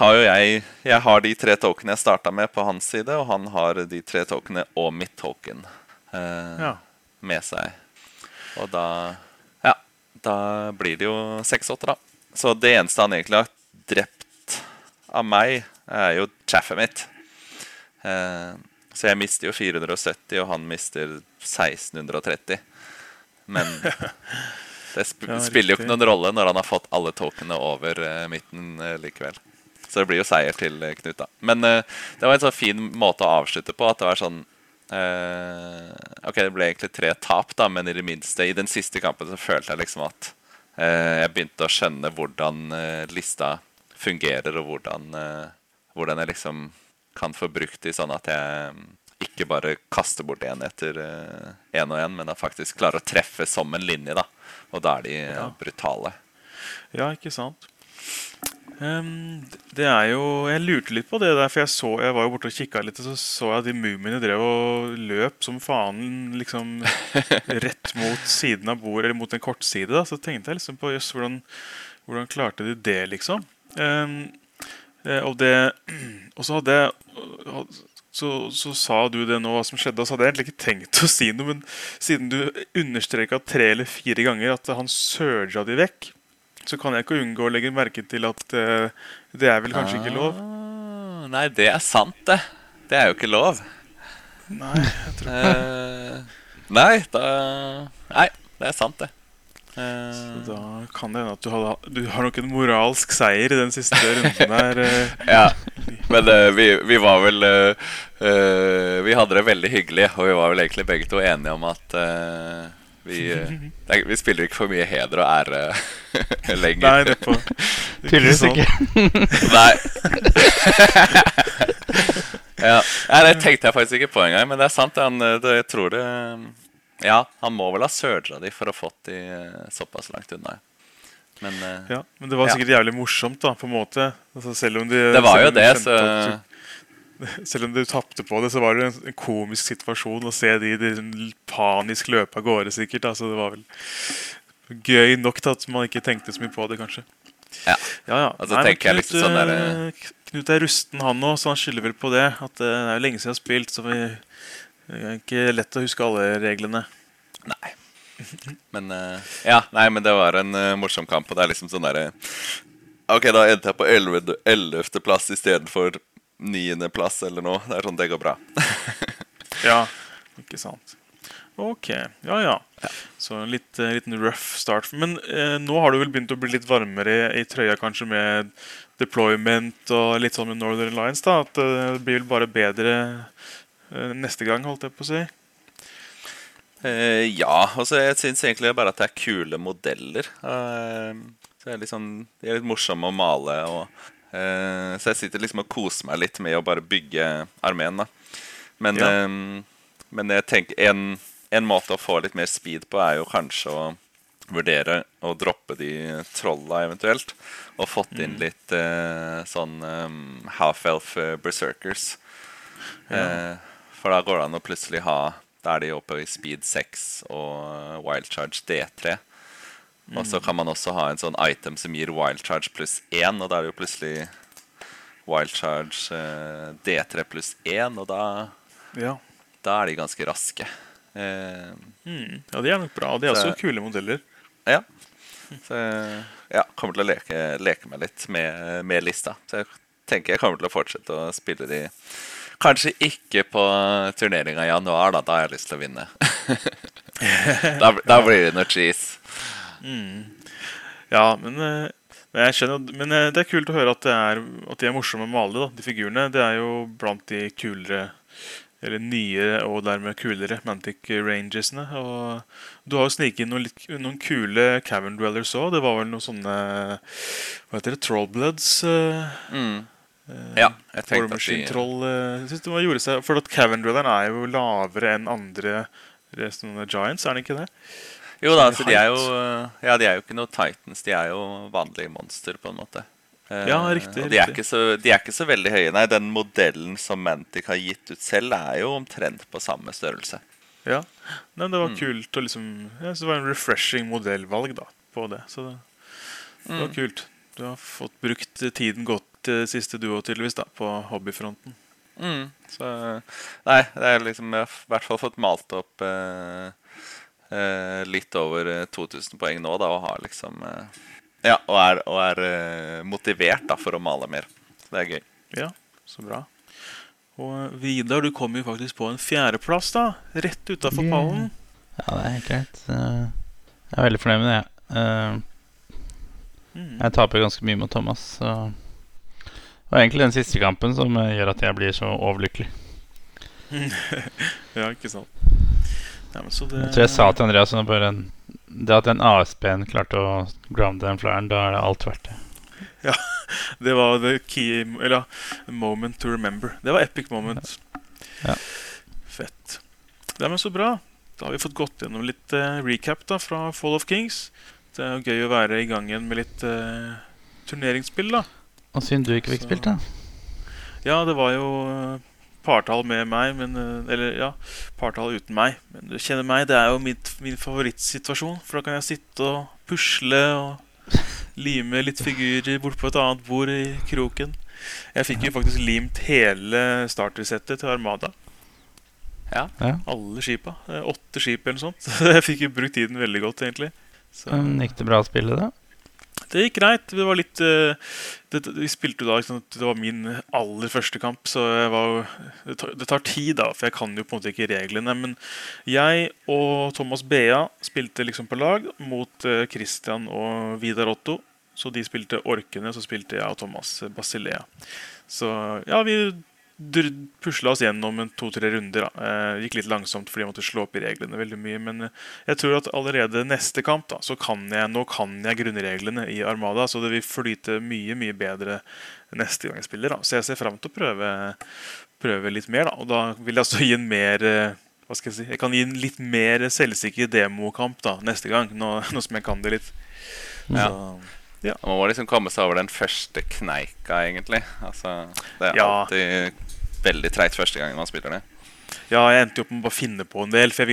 har jo jeg har de tre tokenene jeg startet med på hans side, og han har de tre tokenene og mitt token med seg, og da blir det jo 6-8 da, så det eneste han egentlig har drept av meg jo chaffet mitt. Så jeg mister jo 470 og han mister 1630. Men det spiller jo ikke noen rolle når han har fått alle tokenene over midten likevel. Så det blir jo seier til Knut da. Men det var en sånn fin måte å avslutte på, at det var sånn ok, det ble egentlig 3 tap da, men I det minste I den siste kampen så følte jeg liksom at jeg begynte å skjønne hvordan lista fungerer og hvordan jeg liksom kan få brukt det sånn at jeg ikke bare kaster bort enheter en og en, men at faktisk klarer å treffe som en linje da, og da de brutale. Ja, ikke sant. Det jo, jeg lurte litt på det der, for jeg var jo borte og kikket litt, og så så jeg at de mumiene drev og løp som faen liksom rett mot siden av bordet, eller mot en kortside da, så tenkte jeg liksom på just hvordan klarte de det liksom. Og så hadde jeg så sa du det nå hva som skjedde, og så hadde jeg egentlig ikke tenkt å si noe, men siden du understreket 3 eller 4 ganger at han surget de vekk, så kan jeg ikke unngå å legge merke til at det vel kanskje ikke lov. Nei, det sant det. Det jo ikke lov. Nei, jeg tror ikke. Nei, det sant det. Så da kan det hende at du har nok en moralsk seier I den siste runden der. Ja, men vi var vel vi hadde det veldig hyggelig, og vi var vel egentlig begge to enige om at vi spiller ikke for mye heder og ære lenger. Nei, det på tydeligvis ikke. Nei. Ja, det tenkte jeg faktisk ikke på en gang, men det sant, jeg tror det... Ja, han må vel ha surget de for å fått de såpass langt unna. Men, men det var sikkert jævlig morsomt da, på en måte. Altså, selv om de, det var jo det, så... Selv om du tappte på det, så var det en komisk situasjon å se de panisk løpe av gårde sikkert. Altså, det var vel gøy nok til at man ikke tenkte så mye på det, kanskje. Ja. Altså, nei, tenker Knut, jeg liksom sånn der... Knut rusten han nå, så han skylder vel på det. At det jo lenge siden jeg har spilt, så vi... Det ikke lett å huske alle reglene. Nei. Men men det var en morsom kamp, og det liksom sånn der ok, da endte jeg på 11. Plass I stedet for 9. Plass eller noe. Det sånn, det går bra. Ja, ikke sant. Ok, ja. Så en liten rough start. Men nå har du vel begynt å bli litt varmere I trøya, kanskje med deployment og litt sånn med Northern Alliance da, at det blir vel bare bedre... Neste gang, holdt jeg på å si. Ja, altså jeg synes egentlig bare at det kule modeller. Så de litt morsomme å male. Så jeg sitter liksom og koser meg litt med å bare bygge armeen da. Men jeg tenker, en måte å få litt mer speed på jo kanskje å vurdere å droppe de trollene eventuelt. Og fått inn litt sånn half-elf berserkers. For da går det an å plutselig ha da de oppe I Speed 6 og Wild Charge D3 og så kan man også ha en sånn item som gir Wild Charge pluss 1 og da det jo plutselig Wild Charge D3 pluss 1 og da de ganske raske Ja, det nok bra, og det også kule modeller Ja, Så ja, kommer til å leke meg litt med lista. Så jeg tenker jeg kommer til å fortsette å spille de. Kanskje ikke på turneringen I januar, da har jeg lyst til å vinne. da blir det noe cheese. Ja, men jeg skjønner, men det kult å høre at de morsomme å male, da. De figurene, det jo blant de kulere eller nye og dermed kulere Mantic Rangesene, og du har jo sniket inn noen kule Cavern Dwellers også, det var vel noen sånne, hva heter det, Trollbloods? Ja, jeg tenkte at de... Jeg synes det gjorde seg, for at Cavern Dwelleren jo lavere enn andre resten av Giants, det ikke det? Jo da, så de jo ikke noe Titans, de jo vanlige monster på en måte. Ja, riktig. Og de ikke så veldig høye. Nei, den modellen som Mantic har gitt ut selv jo omtrent på samme størrelse. Ja, men det var kult å liksom... Ja, så det var en refreshing modellvalg da, på det. Så det var kult. Du har fått brukt tiden godt siste duo tydeligvis da, på hobbyfronten. Så, nei, det liksom... Jeg har I hvert fall fått malt opp litt over 2000 poeng nå da, og har liksom... Ja, og motivert da, for å male mer. Så det gøy. Ja, så bra. Og Vidar, du kom jo faktisk på en 4. plass da, rett utenfor pallen. Ja, det helt greit. Jeg veldig fornøyd med det, Jeg taper ganske mye mot Thomas, så... Det var egentlig den siste kampen som gjør at jeg blir så overlykkelig. Ja, ikke sant. Ja, men så det... Jeg tror jeg sa til Andreas at bare... Det at den ASP-en klarte å grounde den flyeren, da det alt verdt det. Ja, det var the key, eller moment to remember. Det var epic moment. Ja. Fett. Det men så bra. Da har vi fått gått gjennom litt recap da, fra Fall of Kings. Det gøy å være I gang igjen med litt turneringsspill da. Og siden du ikke fikk spilt da? Ja, det var jo... Partall med meg, men, eller ja, partall uten meg. Men du kjenner meg, det jo min favorittsituasjon, for da kan jeg sitte og pusle og lime litt figurer bort på et annet bord I kroken. Jeg fikk jo faktisk limt hele startersettet til Armada. Ja. Alle skipa. 8 skip eller sånt. Så jeg fikk jo brukt tiden veldig godt, egentlig. Så gikk det bra å spille da? Det gikk greit. Det var litt vi spilte jo da, ikke sant? Det var min aller første kamp, så jeg var det tar tid da, for jeg kan jo på en måte ikke reglene, men jeg og Thomas Bea spilte liksom på lag mot Christian og Vidar Otto, så de spilte orkene, så spilte jeg og Thomas Basilea. Så ja, vi puslet oss gjennom 2-3 runder da. Gikk litt langsomt fordi jeg måtte slå opp I reglene veldig mye, men jeg tror at allerede neste kamp da, så kan jeg grunnreglene I Armada, så det vil flyte mye bedre neste gang jeg spiller da. Så jeg ser frem til å prøve litt mer da, og da vil jeg altså gi en mer, hva skal jeg si, jeg kan gi en litt mer selvsikker demokamp da, neste gang, nå som jeg kan det litt. Ja. Så Ja. Man må liksom komme seg over den første kneika egentlig, altså det alltid veldig treit første gangen man spiller det. Ja, jeg endte jo opp med å bare finne på en del, for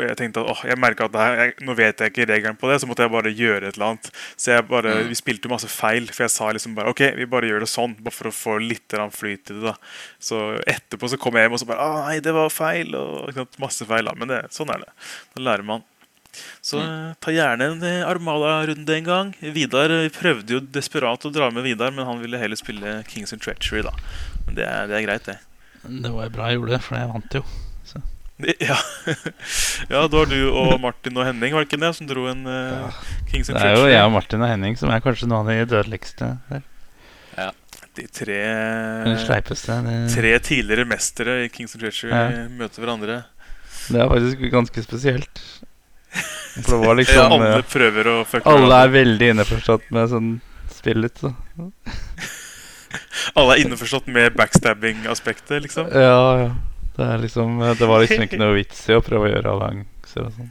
jeg tenkte at jeg merket at det her, nå vet jeg ikke regelen på det, så måtte jeg bare gjøre et eller annet. Så vi spilte jo masse feil, for jeg sa liksom bare, ok, vi bare gjør det sånn, bare for å få litt flyt I det da. Så etterpå så kom jeg hjem og så bare, nei, det var feil, og masse feil da, men sånn det. Da lærer man. Så ta gjerne en Armada-runde en gang. Vidar, vi prøvde jo desperat å dra med Vidar, men han ville heller spille Kings and Treachery da. Men det greit det. Det var bra jeg gjorde det, for jeg vant jo. Så. Ja. Ja, da var du og Martin og Henning, var det ikke det, som dro en Kings and Treachery? Det jo jeg og Martin og Henning som kanskje noen av de dødeligste her. Ja. De tre tidligere mestere I Kings and Treachery møter hverandre. Det faktisk ganske spesielt. For det var liksom alle prøver å fucke alle veldig innforstått med sånn spillet så. Alle innforstått med backstabbing-aspektet liksom. Ja, det liksom det var liksom ikke noe vits I å prøve å gjøre allianser og sånn.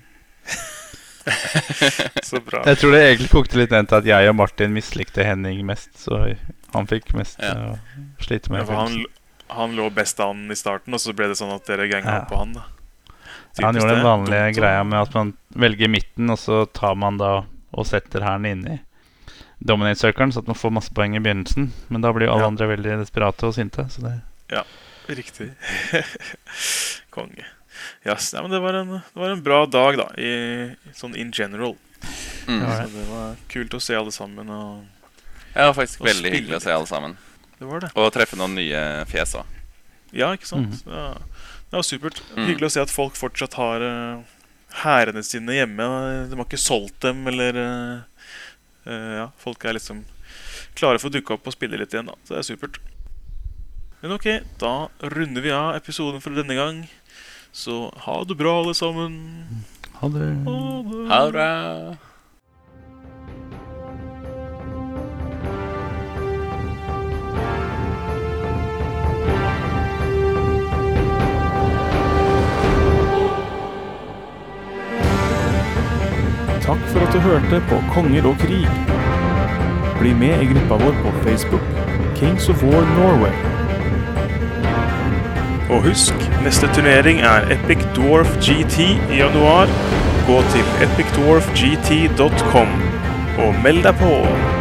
Så bra. Jeg tror det egentlig kokte litt ned til at jeg og Martin mislikte Henning mest, så han fikk mest å slite med. Ja, han lå best an I starten, og så ble det sånn at dere ganga på han da. Han gjorde den vanlige greia med at man velger midten, og så tar man da og setter herren inn I dominate-søkeren, så at man får masse poeng I begynnelsen. Men da blir jo alle andre veldig desperate og sinte. Så det ja, riktig. Konge. Ja, men det var en bra dag da, sånn in general. Så det var kult å se alle sammen og Ja, faktisk og veldig hyggelig å se alle sammen. Det var det. Og treffe noen nye fjes også. Ja, ikke sant? Mm. Ja. Det var supert. Hyggelig å se at folk fortsatt har herene sine hjemme. De har ikke solgt dem, eller... ja, folk liksom klare for å dukke opp og spille litt igjen da. Så det supert. Men ok, da runder vi av episoden for denne gang. Så ha det bra alle sammen. Ha det. Ha det. Ha det bra. Takk for at du hørte på Konger og Krig. Bli med i gruppa vår på Facebook, Kings of War Norway. Og husk, neste turnering Epic Dwarf GT I januar. Gå til epicdwarfgt.com og meld deg på.